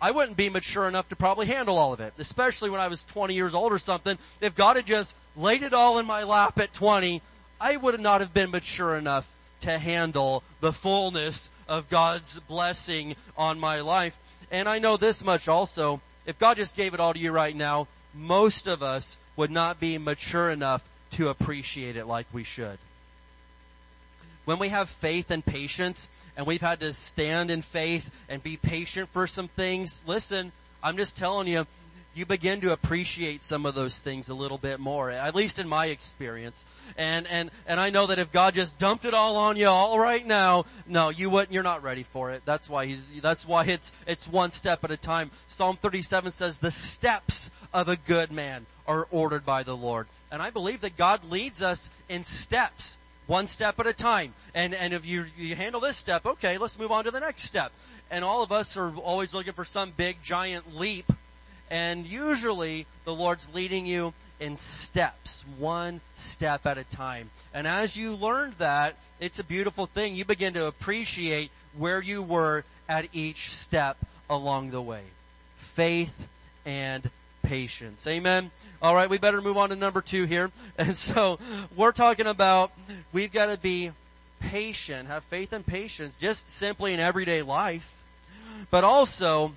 I wouldn't be mature enough to probably handle all of it, especially when I was 20 years old or something. If God had just laid it all in my lap at 20, I would not have been mature enough to handle the fullness of God's blessing on my life. And I know this much also, if God just gave it all to you right now, most of us would not be mature enough to appreciate it like we should. When we have faith and patience, and we've had to stand in faith and be patient for some things, listen, I'm just telling you, you begin to appreciate some of those things a little bit more, at least in my experience. And I know that if God just dumped it all on you all right now, no, you wouldn't, you're not ready for it. That's why it's one step at a time. Psalm 37 says, the steps of a good man are ordered by the Lord. And I believe that God leads us in steps. One step at a time. And if you handle this step, okay, let's move on to the next step. And all of us are always looking for some big giant leap. And usually the Lord's leading you in steps, one step at a time. And as you learn that, it's a beautiful thing. You begin to appreciate where you were at each step along the way. Faith and patience. Amen. All right, we better move on to number 2 here. And so we're talking about we've got to be patient, have faith and patience just simply in everyday life, but also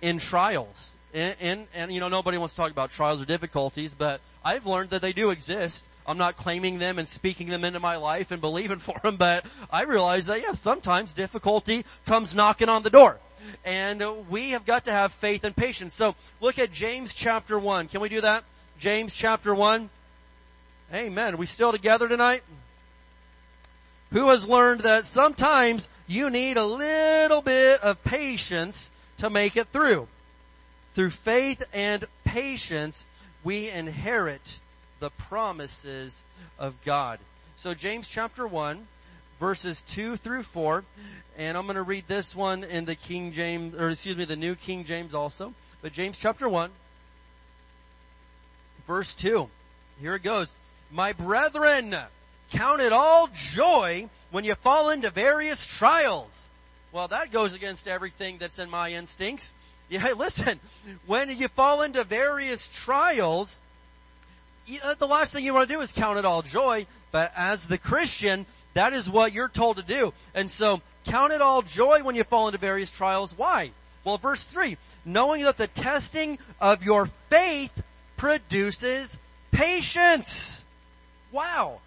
in trials. And you know, nobody wants to talk about trials or difficulties, but I've learned that they do exist. I'm not claiming them and speaking them into my life and believing for them, but I realize that, yeah, sometimes difficulty comes knocking on the door. And we have got to have faith and patience. So look at James chapter 1. Can we do that? James chapter 1. Amen. Are we still together tonight? Who has learned that sometimes you need a little bit of patience to make it through? Through faith and patience, we inherit the promises of God. So James chapter 1, verses 2 through 4, and I'm going to read this one in the King James, or excuse me, the New King James also. But James chapter 1, verse 2, here it goes. My brethren, count it all joy when you fall into various trials. Well, that goes against everything that's in my instincts. Yeah, listen, when you fall into various trials, the last thing you want to do is count it all joy. But as the Christian, that is what you're told to do. And so count it all joy when you fall into various trials. Why? Well, verse 3, knowing that the testing of your faith produces patience. Wow.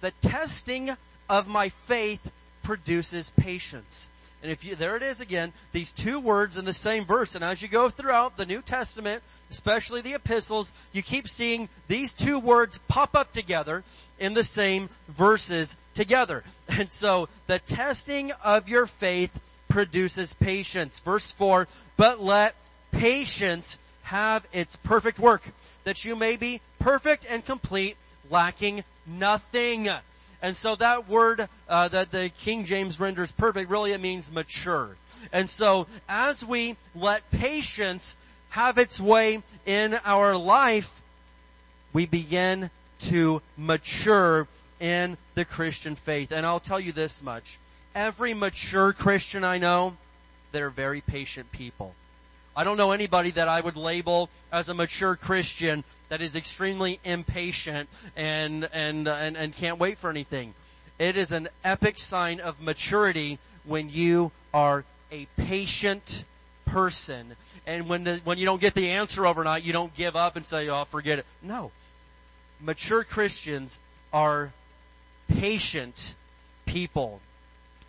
The testing of my faith produces patience. And if you, there it is again, these two words in the same verse. And as you go throughout the New Testament, especially the epistles, you keep seeing these two words pop up together in the same verses together. And so the testing of your faith produces patience. Verse 4, but let patience have its perfect work, that you may be perfect and complete, lacking nothing. And so that word that the King James renders perfect, really it means mature. And so as we let patience have its way in our life, we begin to mature in the Christian faith. And I'll tell you this much. Every mature Christian I know, they're very patient people. I don't know anybody that I would label as a mature Christian that is extremely impatient and can't wait for anything. It is an epic sign of maturity when you are a patient person. And when you don't get the answer overnight, you don't give up and say, oh, forget it. No. Mature Christians are patient people.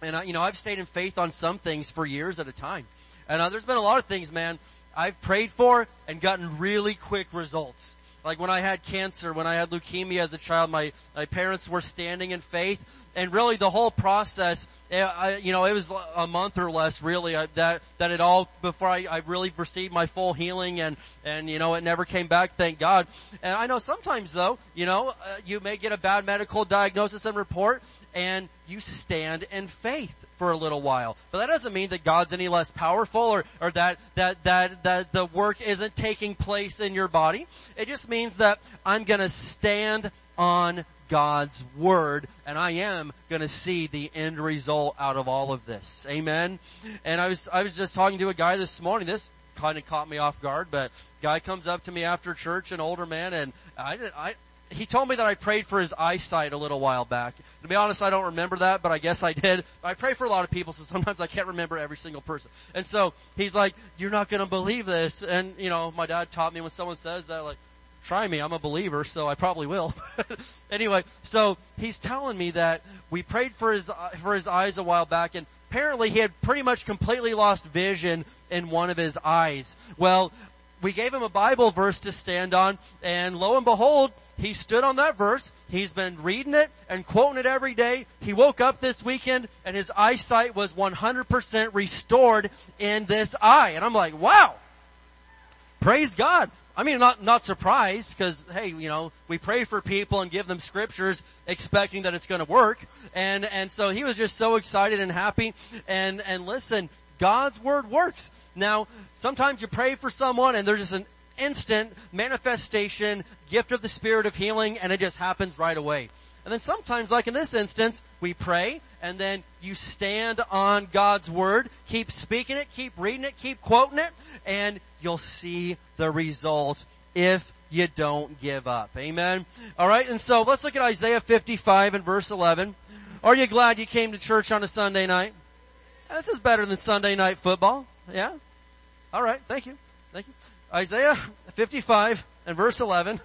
And I've stayed in faith on some things for years at a time. And there's been a lot of things, man, I've prayed for and gotten really quick results. Like when I had cancer, when I had leukemia as a child, my parents were standing in faith, and really the whole process, it was a month or less, really, that it all before I really received my full healing, and it never came back, thank God. And I know sometimes though, you may get a bad medical diagnosis and report, and you stand in faith for a little while, but that doesn't mean that God's any less powerful or that the work isn't taking place in your body. It just means that I'm going to stand on God's word, and I am going to see the end result out of all of this. Amen. And I was just talking to a guy this morning. This kind of caught me off guard, but guy comes up to me after church, an older man, and he told me that I prayed for his eyesight a little while back. To be honest, I don't remember that, but I guess I did. I pray for a lot of people, so sometimes I can't remember every single person. And so he's like, you're not going to believe this. And, my dad taught me when someone says that, like, try me. I'm a believer, so I probably will. Anyway, so he's telling me that we prayed for his eyes a while back, and apparently he had pretty much completely lost vision in one of his eyes. Well, we gave him a Bible verse to stand on, and lo and behold, he stood on that verse. He's been reading it and quoting it every day. He woke up this weekend and his eyesight was 100% restored in this eye. And I'm like, wow. Praise God. I mean, not surprised because, hey, we pray for people and give them scriptures expecting that it's going to work. And so he was just so excited and happy. And listen, God's word works. Now, sometimes you pray for someone and they're just an instant manifestation, gift of the Spirit of healing, and it just happens right away. And then sometimes, like in this instance, we pray, and then you stand on God's word, keep speaking it, keep reading it, keep quoting it, and you'll see the result if you don't give up. Amen? All right, and so let's look at Isaiah 55 and verse 11. Are you glad you came to church on a Sunday night? This is better than Sunday night football. Yeah? All right, thank you. Thank you. Isaiah 55 and verse 11.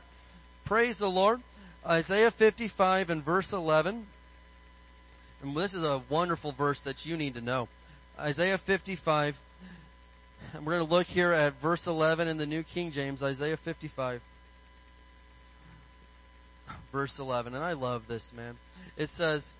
Praise the Lord. Isaiah 55 and verse 11. And this is a wonderful verse that you need to know. Isaiah 55. And we're going to look here at verse 11 in the New King James. Isaiah 55. Verse 11. And I love this, man. It says,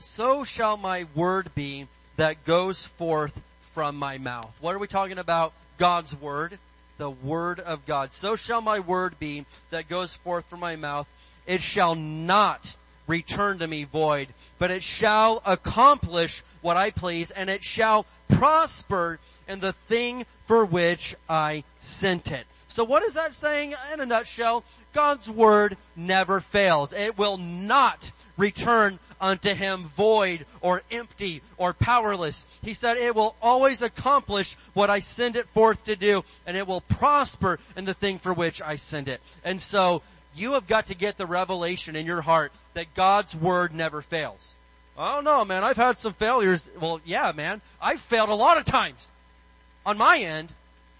so shall my word be that goes forth from my mouth. What are we talking about? God's word. The word of God. So shall my word be that goes forth from my mouth. It shall not return to me void, but it shall accomplish what I please, and it shall prosper in the thing for which I sent it. So what is that saying in a nutshell? God's word never fails. It will not return unto him void or empty or powerless. He said it will always accomplish what I send it forth to do, and it will prosper in the thing for which I send it. And so you have got to get the revelation in your heart that God's word never fails. I don't know, man. I've had some failures. Well, yeah, man. I've failed a lot of times on my end,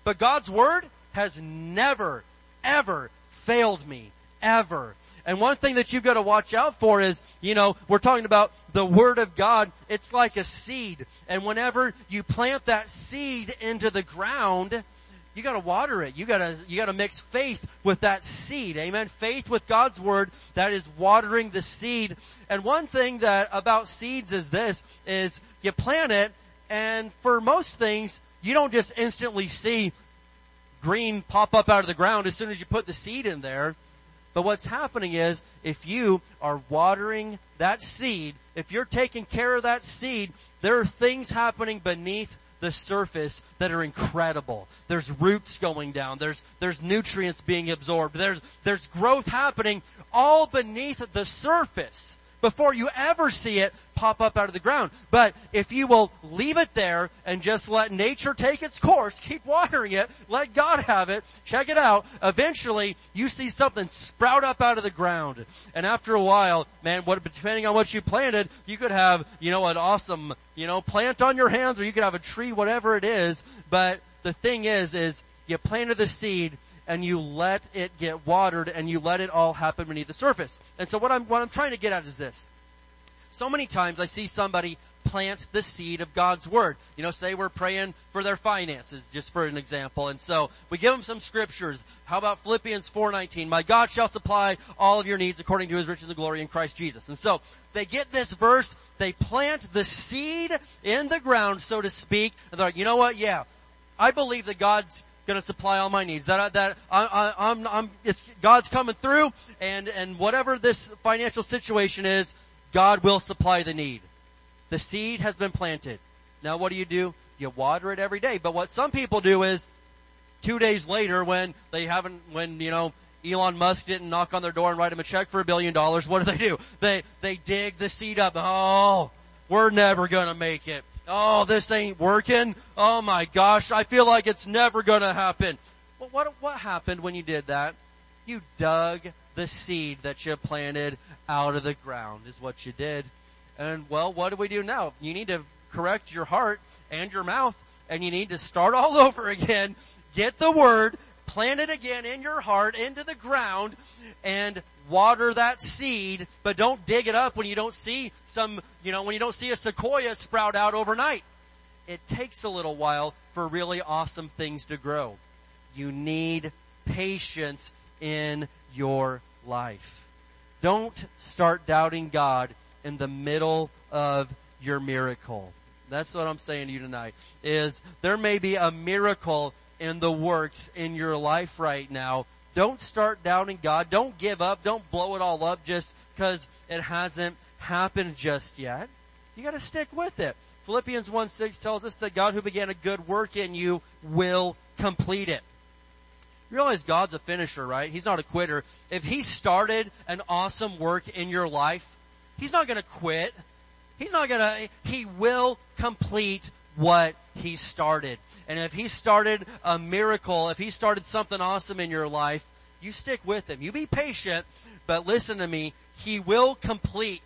but God's word has never, ever failed me, ever. And one thing that you've got to watch out for is, you know, we're talking about the Word of God. It's like a seed. And whenever you plant that seed into the ground, you gotta water it. You gotta mix faith with that seed. Amen. Faith with God's Word, that is watering the seed. And one thing that about seeds is this, is you plant it, and for most things, you don't just instantly see green pop up out of the ground as soon as you put the seed in there. But what's happening is, if you are watering that seed, if you're taking care of that seed, there are things happening beneath the surface that are incredible. There's roots going down. There's nutrients being absorbed. There's growth happening all beneath the surface before you ever see it pop up out of the ground. But if you will leave it there and just let nature take its course, keep watering it, let God have it, check it out, eventually you see something sprout up out of the ground. And after a while, man, depending on what you planted, you could have, you know, an awesome, you know, plant on your hands, or you could have a tree, whatever it is. But the thing is you planted the seed, and you let it get watered, and you let it all happen beneath the surface. And so what I'm trying to get at is this. So many times I see somebody plant the seed of God's Word. You know, say we're praying for their finances, just for an example. And so we give them some scriptures. How about Philippians 4:19? My God shall supply all of your needs according to His riches and glory in Christ Jesus. And so they get this verse. They plant the seed in the ground, so to speak. And they're like, you know what? Yeah, I believe that God's going to supply all my needs. It's God's coming through, and whatever this financial situation is, God will supply the need. The seed has been planted. Now what do? You water it every day. But what some people do is 2 days later, when Elon Musk didn't knock on their door and write him a check for $1 billion, what do? They dig the seed up. Oh, we're never going to make it. Oh, this ain't working. Oh my gosh, I feel like it's never gonna happen. Well, what happened when you did that? You dug the seed that you planted out of the ground is what you did. And well, what do we do now? You need to correct your heart and your mouth, and you need to start all over again. Get the Word, plant it again in your heart, into the ground, and water that seed, but don't dig it up when you don't see when you don't see a sequoia sprout out overnight. It takes a little while for really awesome things to grow. You need patience in your life. Don't start doubting God in the middle of your miracle. That's what I'm saying to you tonight, is there may be a miracle in the works in your life right now. Don't start doubting God. Don't give up. Don't blow it all up just because it hasn't happened just yet. You got to stick with it. Philippians 1:6 tells us that God who began a good work in you will complete it. You realize God's a finisher, right? He's not a quitter. If He started an awesome work in your life, He's not going to quit. He will complete what He started. And if He started a miracle, if He started something awesome in your life, you stick with Him. You be patient, but listen to me. He will complete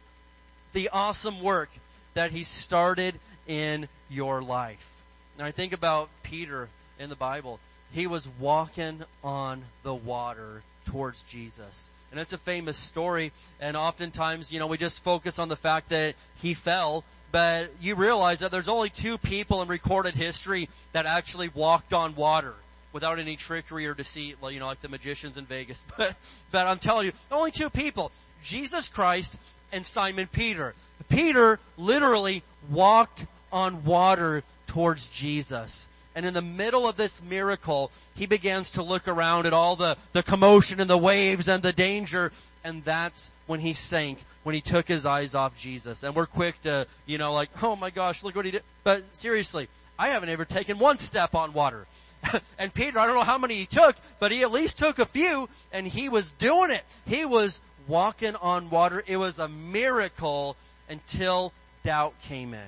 the awesome work that He started in your life. Now I think about Peter in the Bible. He was walking on the water towards Jesus. And it's a famous story, and oftentimes, you know, we just focus on the fact that he fell, but you realize that there's only two people in recorded history that actually walked on water without any trickery or deceit, you know, like the magicians in Vegas. But I'm telling you, only two people, Jesus Christ and Simon Peter. Peter literally walked on water towards Jesus. And in the middle of this miracle, he begins to look around at all the commotion and the waves and the danger. And that's when he sank, when he took his eyes off Jesus. And we're quick to, you know, like, oh my gosh, look what he did. But seriously, I haven't ever taken one step on water. And Peter, I don't know how many he took, but he at least took a few, and he was doing it. He was walking on water. It was a miracle until doubt came in.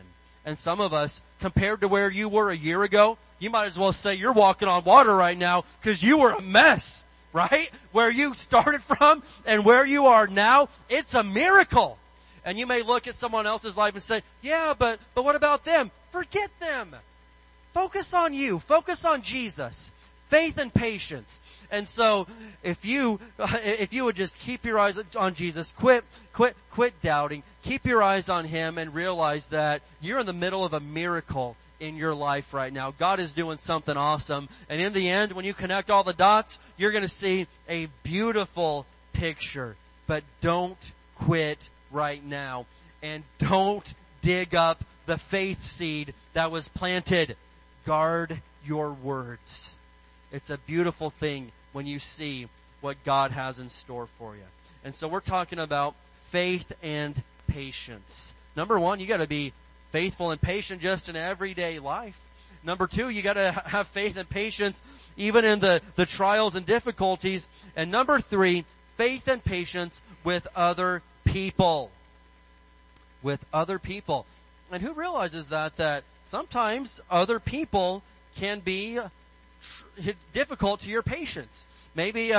And some of us, compared to where you were a year ago, you might as well say you're walking on water right now, because you were a mess, right? Where you started from and where you are now, it's a miracle. And you may look at someone else's life and say, yeah, but what about them? Forget them. Focus on you. Focus on Jesus. faith and patience. And so if you would just keep your eyes on Jesus, quit doubting, keep your eyes on him, and realize that you're in the middle of a miracle in your life right now. God is doing something awesome. And in the end, when you connect all the dots, you're going to see a beautiful picture. But don't quit right now. And don't dig up the faith seed that was planted. Guard your words. It's a beautiful thing when you see what God has in store for you. And so we're talking about faith and patience. Number one, you got to be faithful and patient just in everyday life. Number two, you got to have faith and patience even in the trials and difficulties. And number three, faith and patience with other people. With other people. And who realizes that sometimes other people can be difficult to your patience? Maybe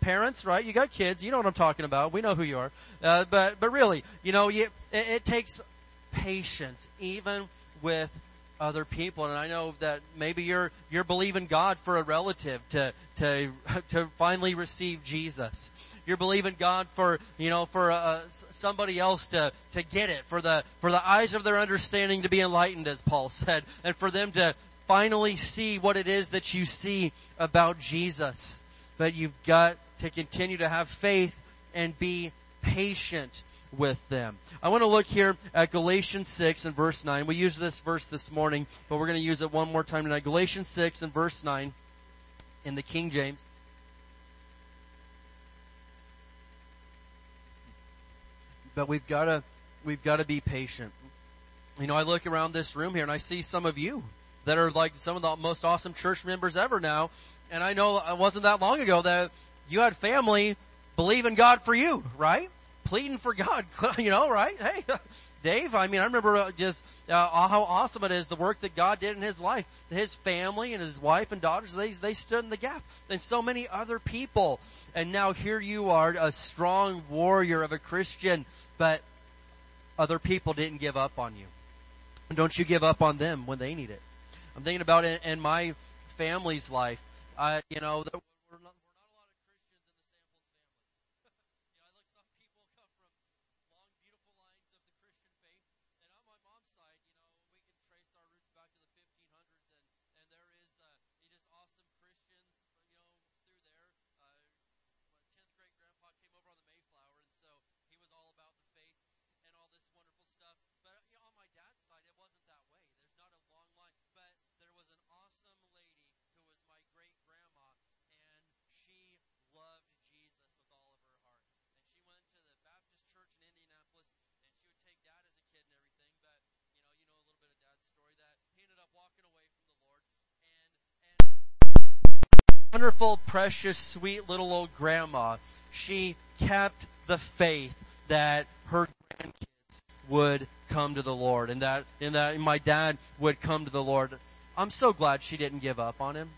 parents, right? You got kids. You know what I'm talking about. We know who you are. But really, you know, it takes patience even with other people. And I know that maybe you're believing God for a relative to finally receive Jesus. You're believing God for somebody else to get it, for the eyes of their understanding to be enlightened, as Paul said, and for them to finally see what it is that you see about Jesus. But you've got to continue to have faith and be patient with them. I want to look here at Galatians 6 and verse 9. We used this verse this morning, but we're going to use it one more time tonight. Galatians 6 and verse 9 in the King James. But we've got to be patient. You know, I look around this room here and I see some of you that are like some of the most awesome church members ever now. And I know it wasn't that long ago that you had family believing God for you, right? Pleading for God, you know, right? Hey, Dave, I mean, I remember just how awesome it is, the work that God did in his life. His family and his wife and daughters, they stood in the gap. And so many other people. And now here you are, a strong warrior of a Christian, but other people didn't give up on you. And don't you give up on them when they need it. I'm thinking about it in my family's life. You know, we're not a lot of Christians in the Samples family. I look, some people come from long, beautiful lines of the Christian faith, and on my mom's side, you know, we can trace our roots back to the 1500s, and there is just awesome Christians, you know, through there. My 10th great grandpa came over on the Mayflower, and so he was all about the faith and all this wonderful stuff. But you know, on my dad's side, it wasn't that way. There's not a long line, but there was an awesome lady who was my great grandma, and she loved Jesus with all of her heart. And she went to the Baptist church in Indianapolis, and she would take dad as a kid and everything. But you know a little bit of dad's story, that he ended up walking away from the Lord. And wonderful, precious, sweet little old grandma, she kept the faith that her grandkids would come to the Lord, and that my dad would come to the Lord. I'm so glad she didn't give up on him.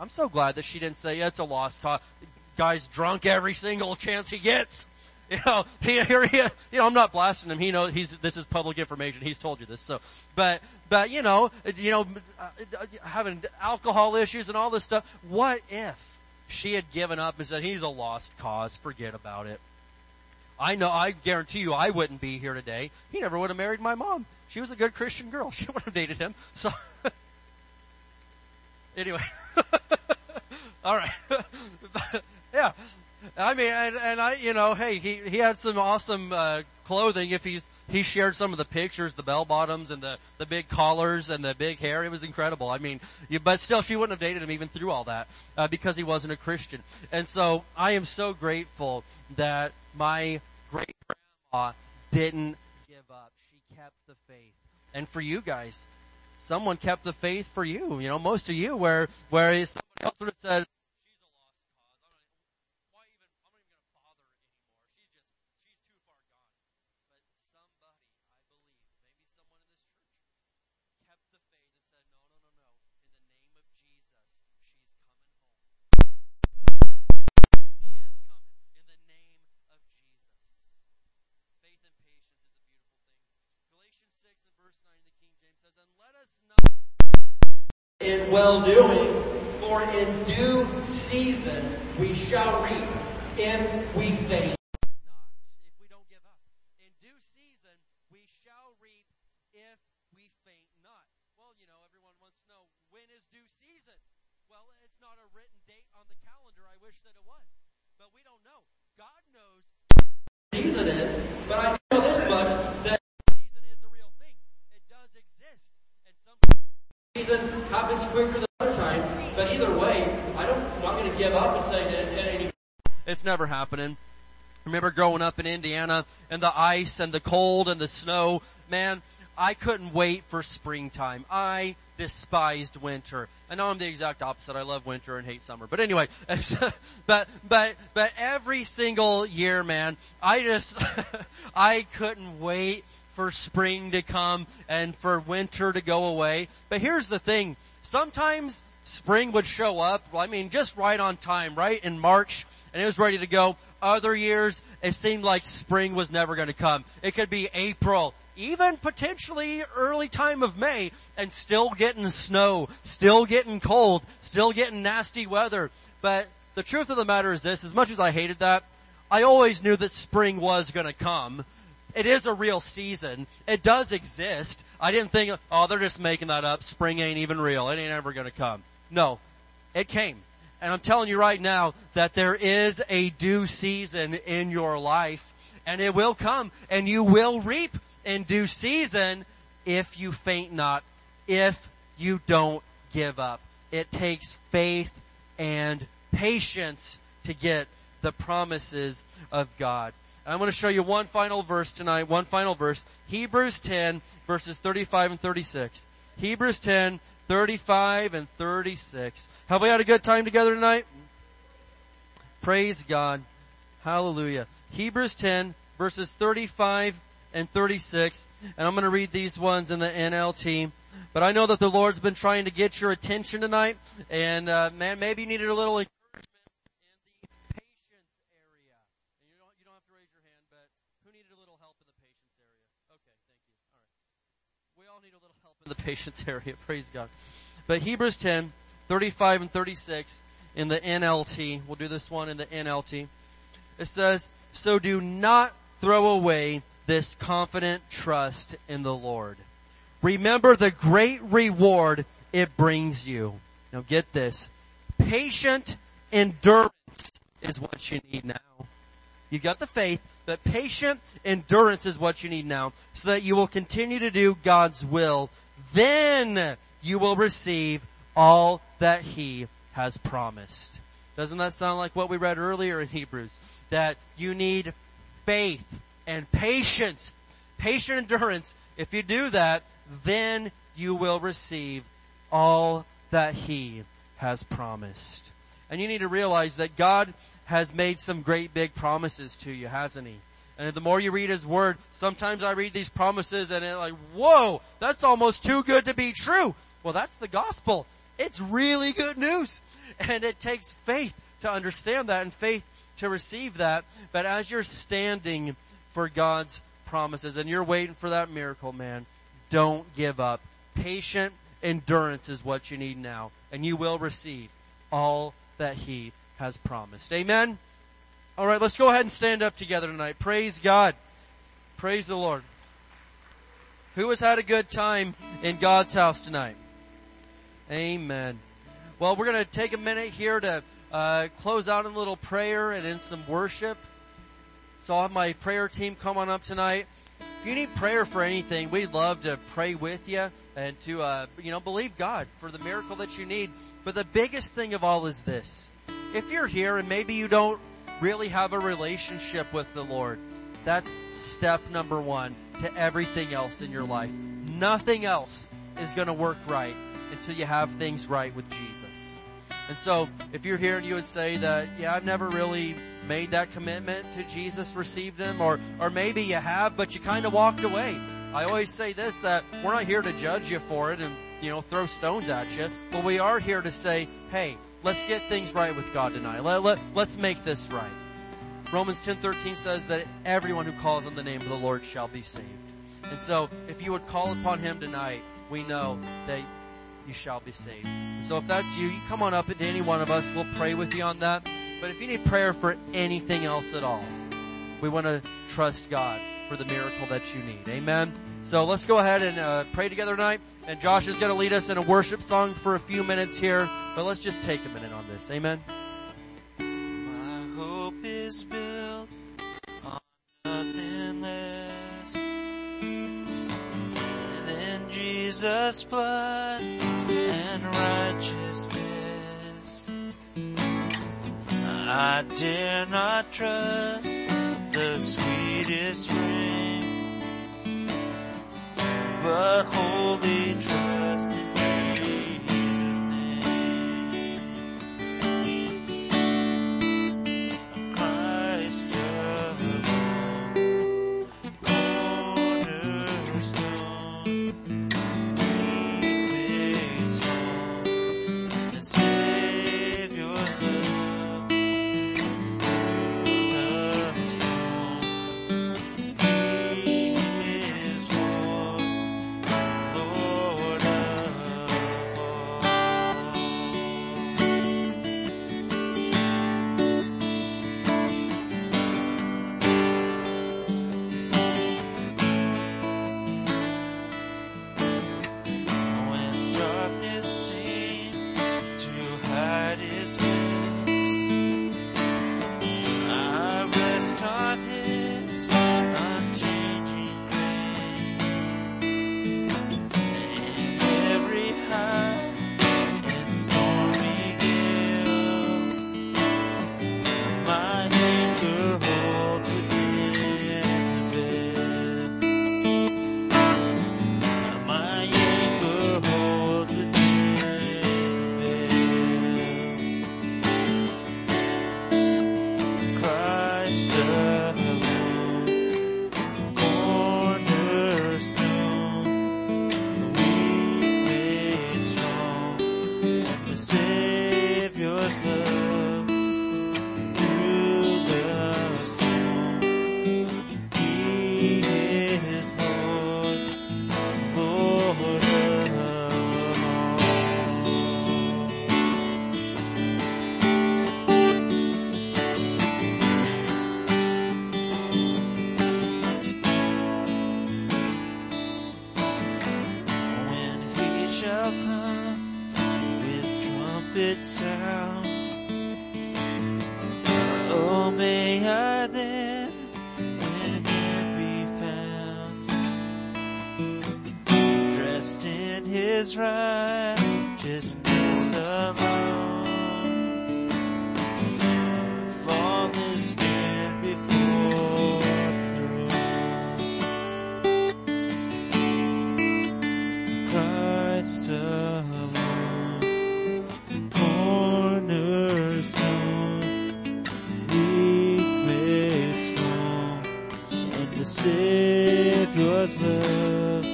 I'm so glad that she didn't say, yeah, it's a lost cause. The guy's drunk every single chance he gets. You know, you know, I'm not blasting him. He knows this is public information. He's told you this. So, but you know, having alcohol issues and all this stuff. What if she had given up and said, he's a lost cause. Forget about it. I know, I guarantee you I wouldn't be here today. He never would have married my mom. She was a good Christian girl. She would have dated him. So, anyway. All right. Yeah. I mean, and I, you know, hey, he had some awesome, clothing. If he shared some of the pictures, the bell bottoms and the big collars and the big hair. It was incredible. I mean, but still she wouldn't have dated him even through all that, because he wasn't a Christian. And so I am so grateful that my great grandma didn't give up. She kept the faith. And for you guys, someone kept the faith for you. You know, most of you where somebody else would have said, in well-doing, for For in due season we shall reap if we faint not. If we don't give up. In due season we shall reap if we faint not. Well, you know, everyone wants to know, when is due season? Well, it's not a written date on the calendar. I wish that it was. But we don't know. God knows what season is, but I know this much, that season is a real thing. It does exist. And sometimes season happens quicker than other times, but either way, I'm not going to give up and say that it's never happening. Remember growing up in Indiana and the ice and the cold and the snow? Man, I couldn't wait for springtime. I despised winter. I know I'm the exact opposite. I love winter and hate summer. But anyway, but every single year, man, I couldn't wait for spring to come and for winter to go away. But here's the thing. Sometimes spring would show up, I mean, just right on time, right in March, and it was ready to go. Other years, it seemed like spring was never going to come. It could be April, even potentially early time of May, and still getting snow, still getting cold, still getting nasty weather. But the truth of the matter is this, as much as I hated that, I always knew that spring was going to come. It is a real season. It does exist. I didn't think, oh, they're just making that up. Spring ain't even real. It ain't ever going to come. No, it came. And I'm telling you right now that there is a due season in your life, and it will come, and you will reap in due season if you faint not, if you don't give up. It takes faith and patience to get the promises of God. I'm going to show you one final verse tonight, one final verse. Hebrews 10, verses 35 and 36. Hebrews 10, 35 and 36. Have we had a good time together tonight? Praise God. Hallelujah. Hebrews 10, verses 35 and 36. And I'm going to read these ones in the NLT. But I know that the Lord's been trying to get your attention tonight. And man, maybe you needed a little the patience area. Praise God. But Hebrews 10, 35 and 36 in the NLT. We'll do this one in the NLT. It says, so do not throw away this confident trust in the Lord. Remember the great reward it brings you. Now get this. Patient endurance is what you need now. You got the faith, but patient endurance is what you need now, so that you will continue to do God's will. Then you will receive all that He has promised. Doesn't that sound like what we read earlier in Hebrews? That you need faith and patience, patient endurance. If you do that, then you will receive all that He has promised. And you need to realize that God has made some great big promises to you, hasn't He? And the more you read His Word, sometimes I read these promises and it's like, whoa, that's almost too good to be true. Well, that's the gospel. It's really good news. And it takes faith to understand that and faith to receive that. But as you're standing for God's promises and you're waiting for that miracle, man, don't give up. Patient endurance is what you need now. And you will receive all that He has promised. Amen? All right, let's go ahead and stand up together tonight. Praise God. Praise the Lord. Who has had a good time in God's house tonight? Amen. Well, we're going to take a minute here to close out in a little prayer and in some worship. So I'll have my prayer team come on up tonight. If you need prayer for anything, we'd love to pray with you and to, believe God for the miracle that you need. But the biggest thing of all is this. If you're here and maybe you don't really have a relationship with the Lord, that's step number one to everything else in your life. Nothing else is going to work right until you have things right with Jesus. And so if you're here and you would say that, yeah, I've never really made that commitment to Jesus, received Him, or maybe you have, but you kind of walked away. I always say this, that we're not here to judge you for it and, throw stones at you, but we are here to say, hey, let's get things right with God tonight. Let's make this right. Romans 10:13 says that everyone who calls on the name of the Lord shall be saved. And so if you would call upon Him tonight, we know that you shall be saved. And so if that's you, you come on up into any one of us. We'll pray with you on that. But if you need prayer for anything else at all, we want to trust God for the miracle that you need. Amen. So let's go ahead and pray together tonight. And Josh is going to lead us in a worship song for a few minutes here. But let's just take a minute on this. Amen. My hope is built on nothing less than Jesus' blood and righteousness. I dare not trust the sweetest ring, but wholly trust in Jesus' name. Christ alone, cornerstone, made strong, the Savior's love. Sound. Oh, may I then, when He be found, dressed in His righteousness alone, and faultless stand before. Savior's love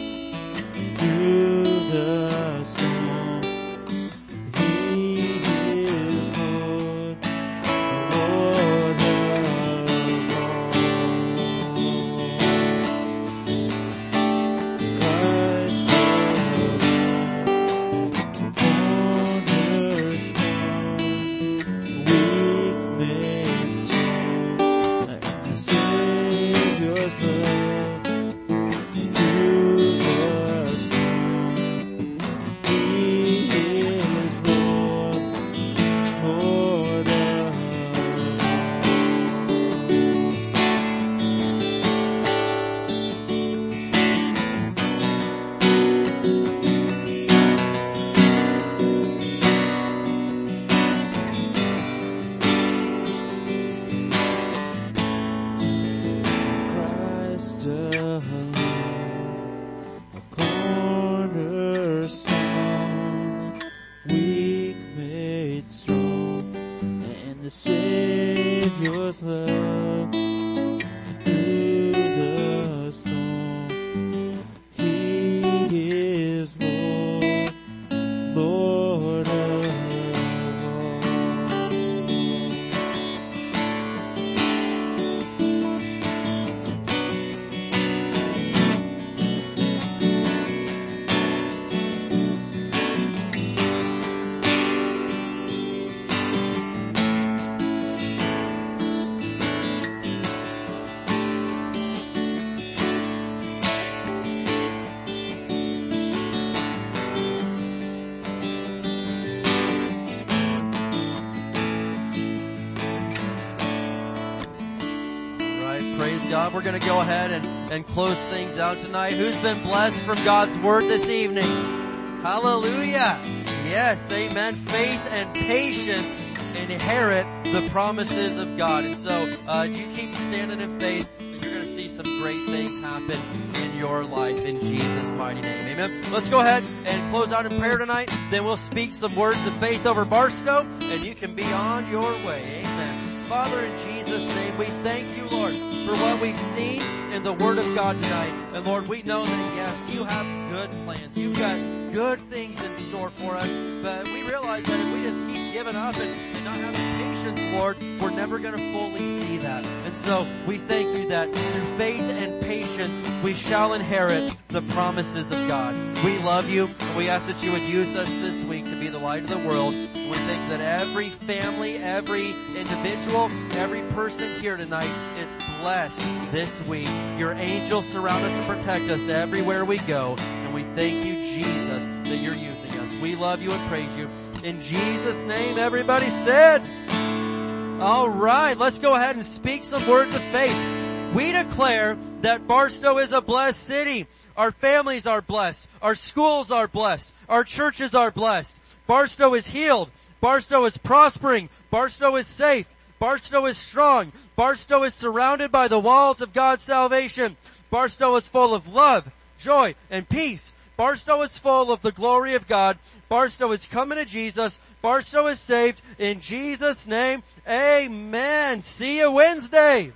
through the storm. He is Lord, Lord of all. Christ alone, cornerstone, weak made strong. The Savior's love. Through the storm. We're going to go ahead and close things out tonight. Who's been blessed from God's word this evening? Hallelujah. Yes, amen. Faith and patience inherit the promises of God. And so you keep standing in faith, and you're going to see some great things happen in your life in Jesus' mighty name. Amen. Let's go ahead and close out in prayer tonight. Then we'll speak some words of faith over Barstow, and you can be on your way. Amen. Father, in Jesus' name, we thank you, Lord, for what we've seen in the Word of God tonight. And Lord, we know that, yes, you have good plans. You've got good things in store for us, but we realize that if we just keep giving up and not having patience, Lord, we're never going to fully see that. And so we thank you that through faith and patience, we shall inherit the promises of God. We love you, and we ask that you would use us this week to be the light of the world. And we think that every family, every individual, every person here tonight is blessed this week. Your angels surround us and protect us everywhere we go. And we thank you, Jesus, that you're using us. We love you and praise you. In Jesus' name, everybody said, all right, let's go ahead and speak some words of faith. We declare that Barstow is a blessed city. Our families are blessed. Our schools are blessed. Our churches are blessed. Barstow is healed. Barstow is prospering. Barstow is safe. Barstow is strong. Barstow is surrounded by the walls of God's salvation. Barstow is full of love, joy, and peace. Barstow is full of the glory of God. Barstow is coming to Jesus. Barstow is saved. In Jesus' name, amen. See you Wednesday.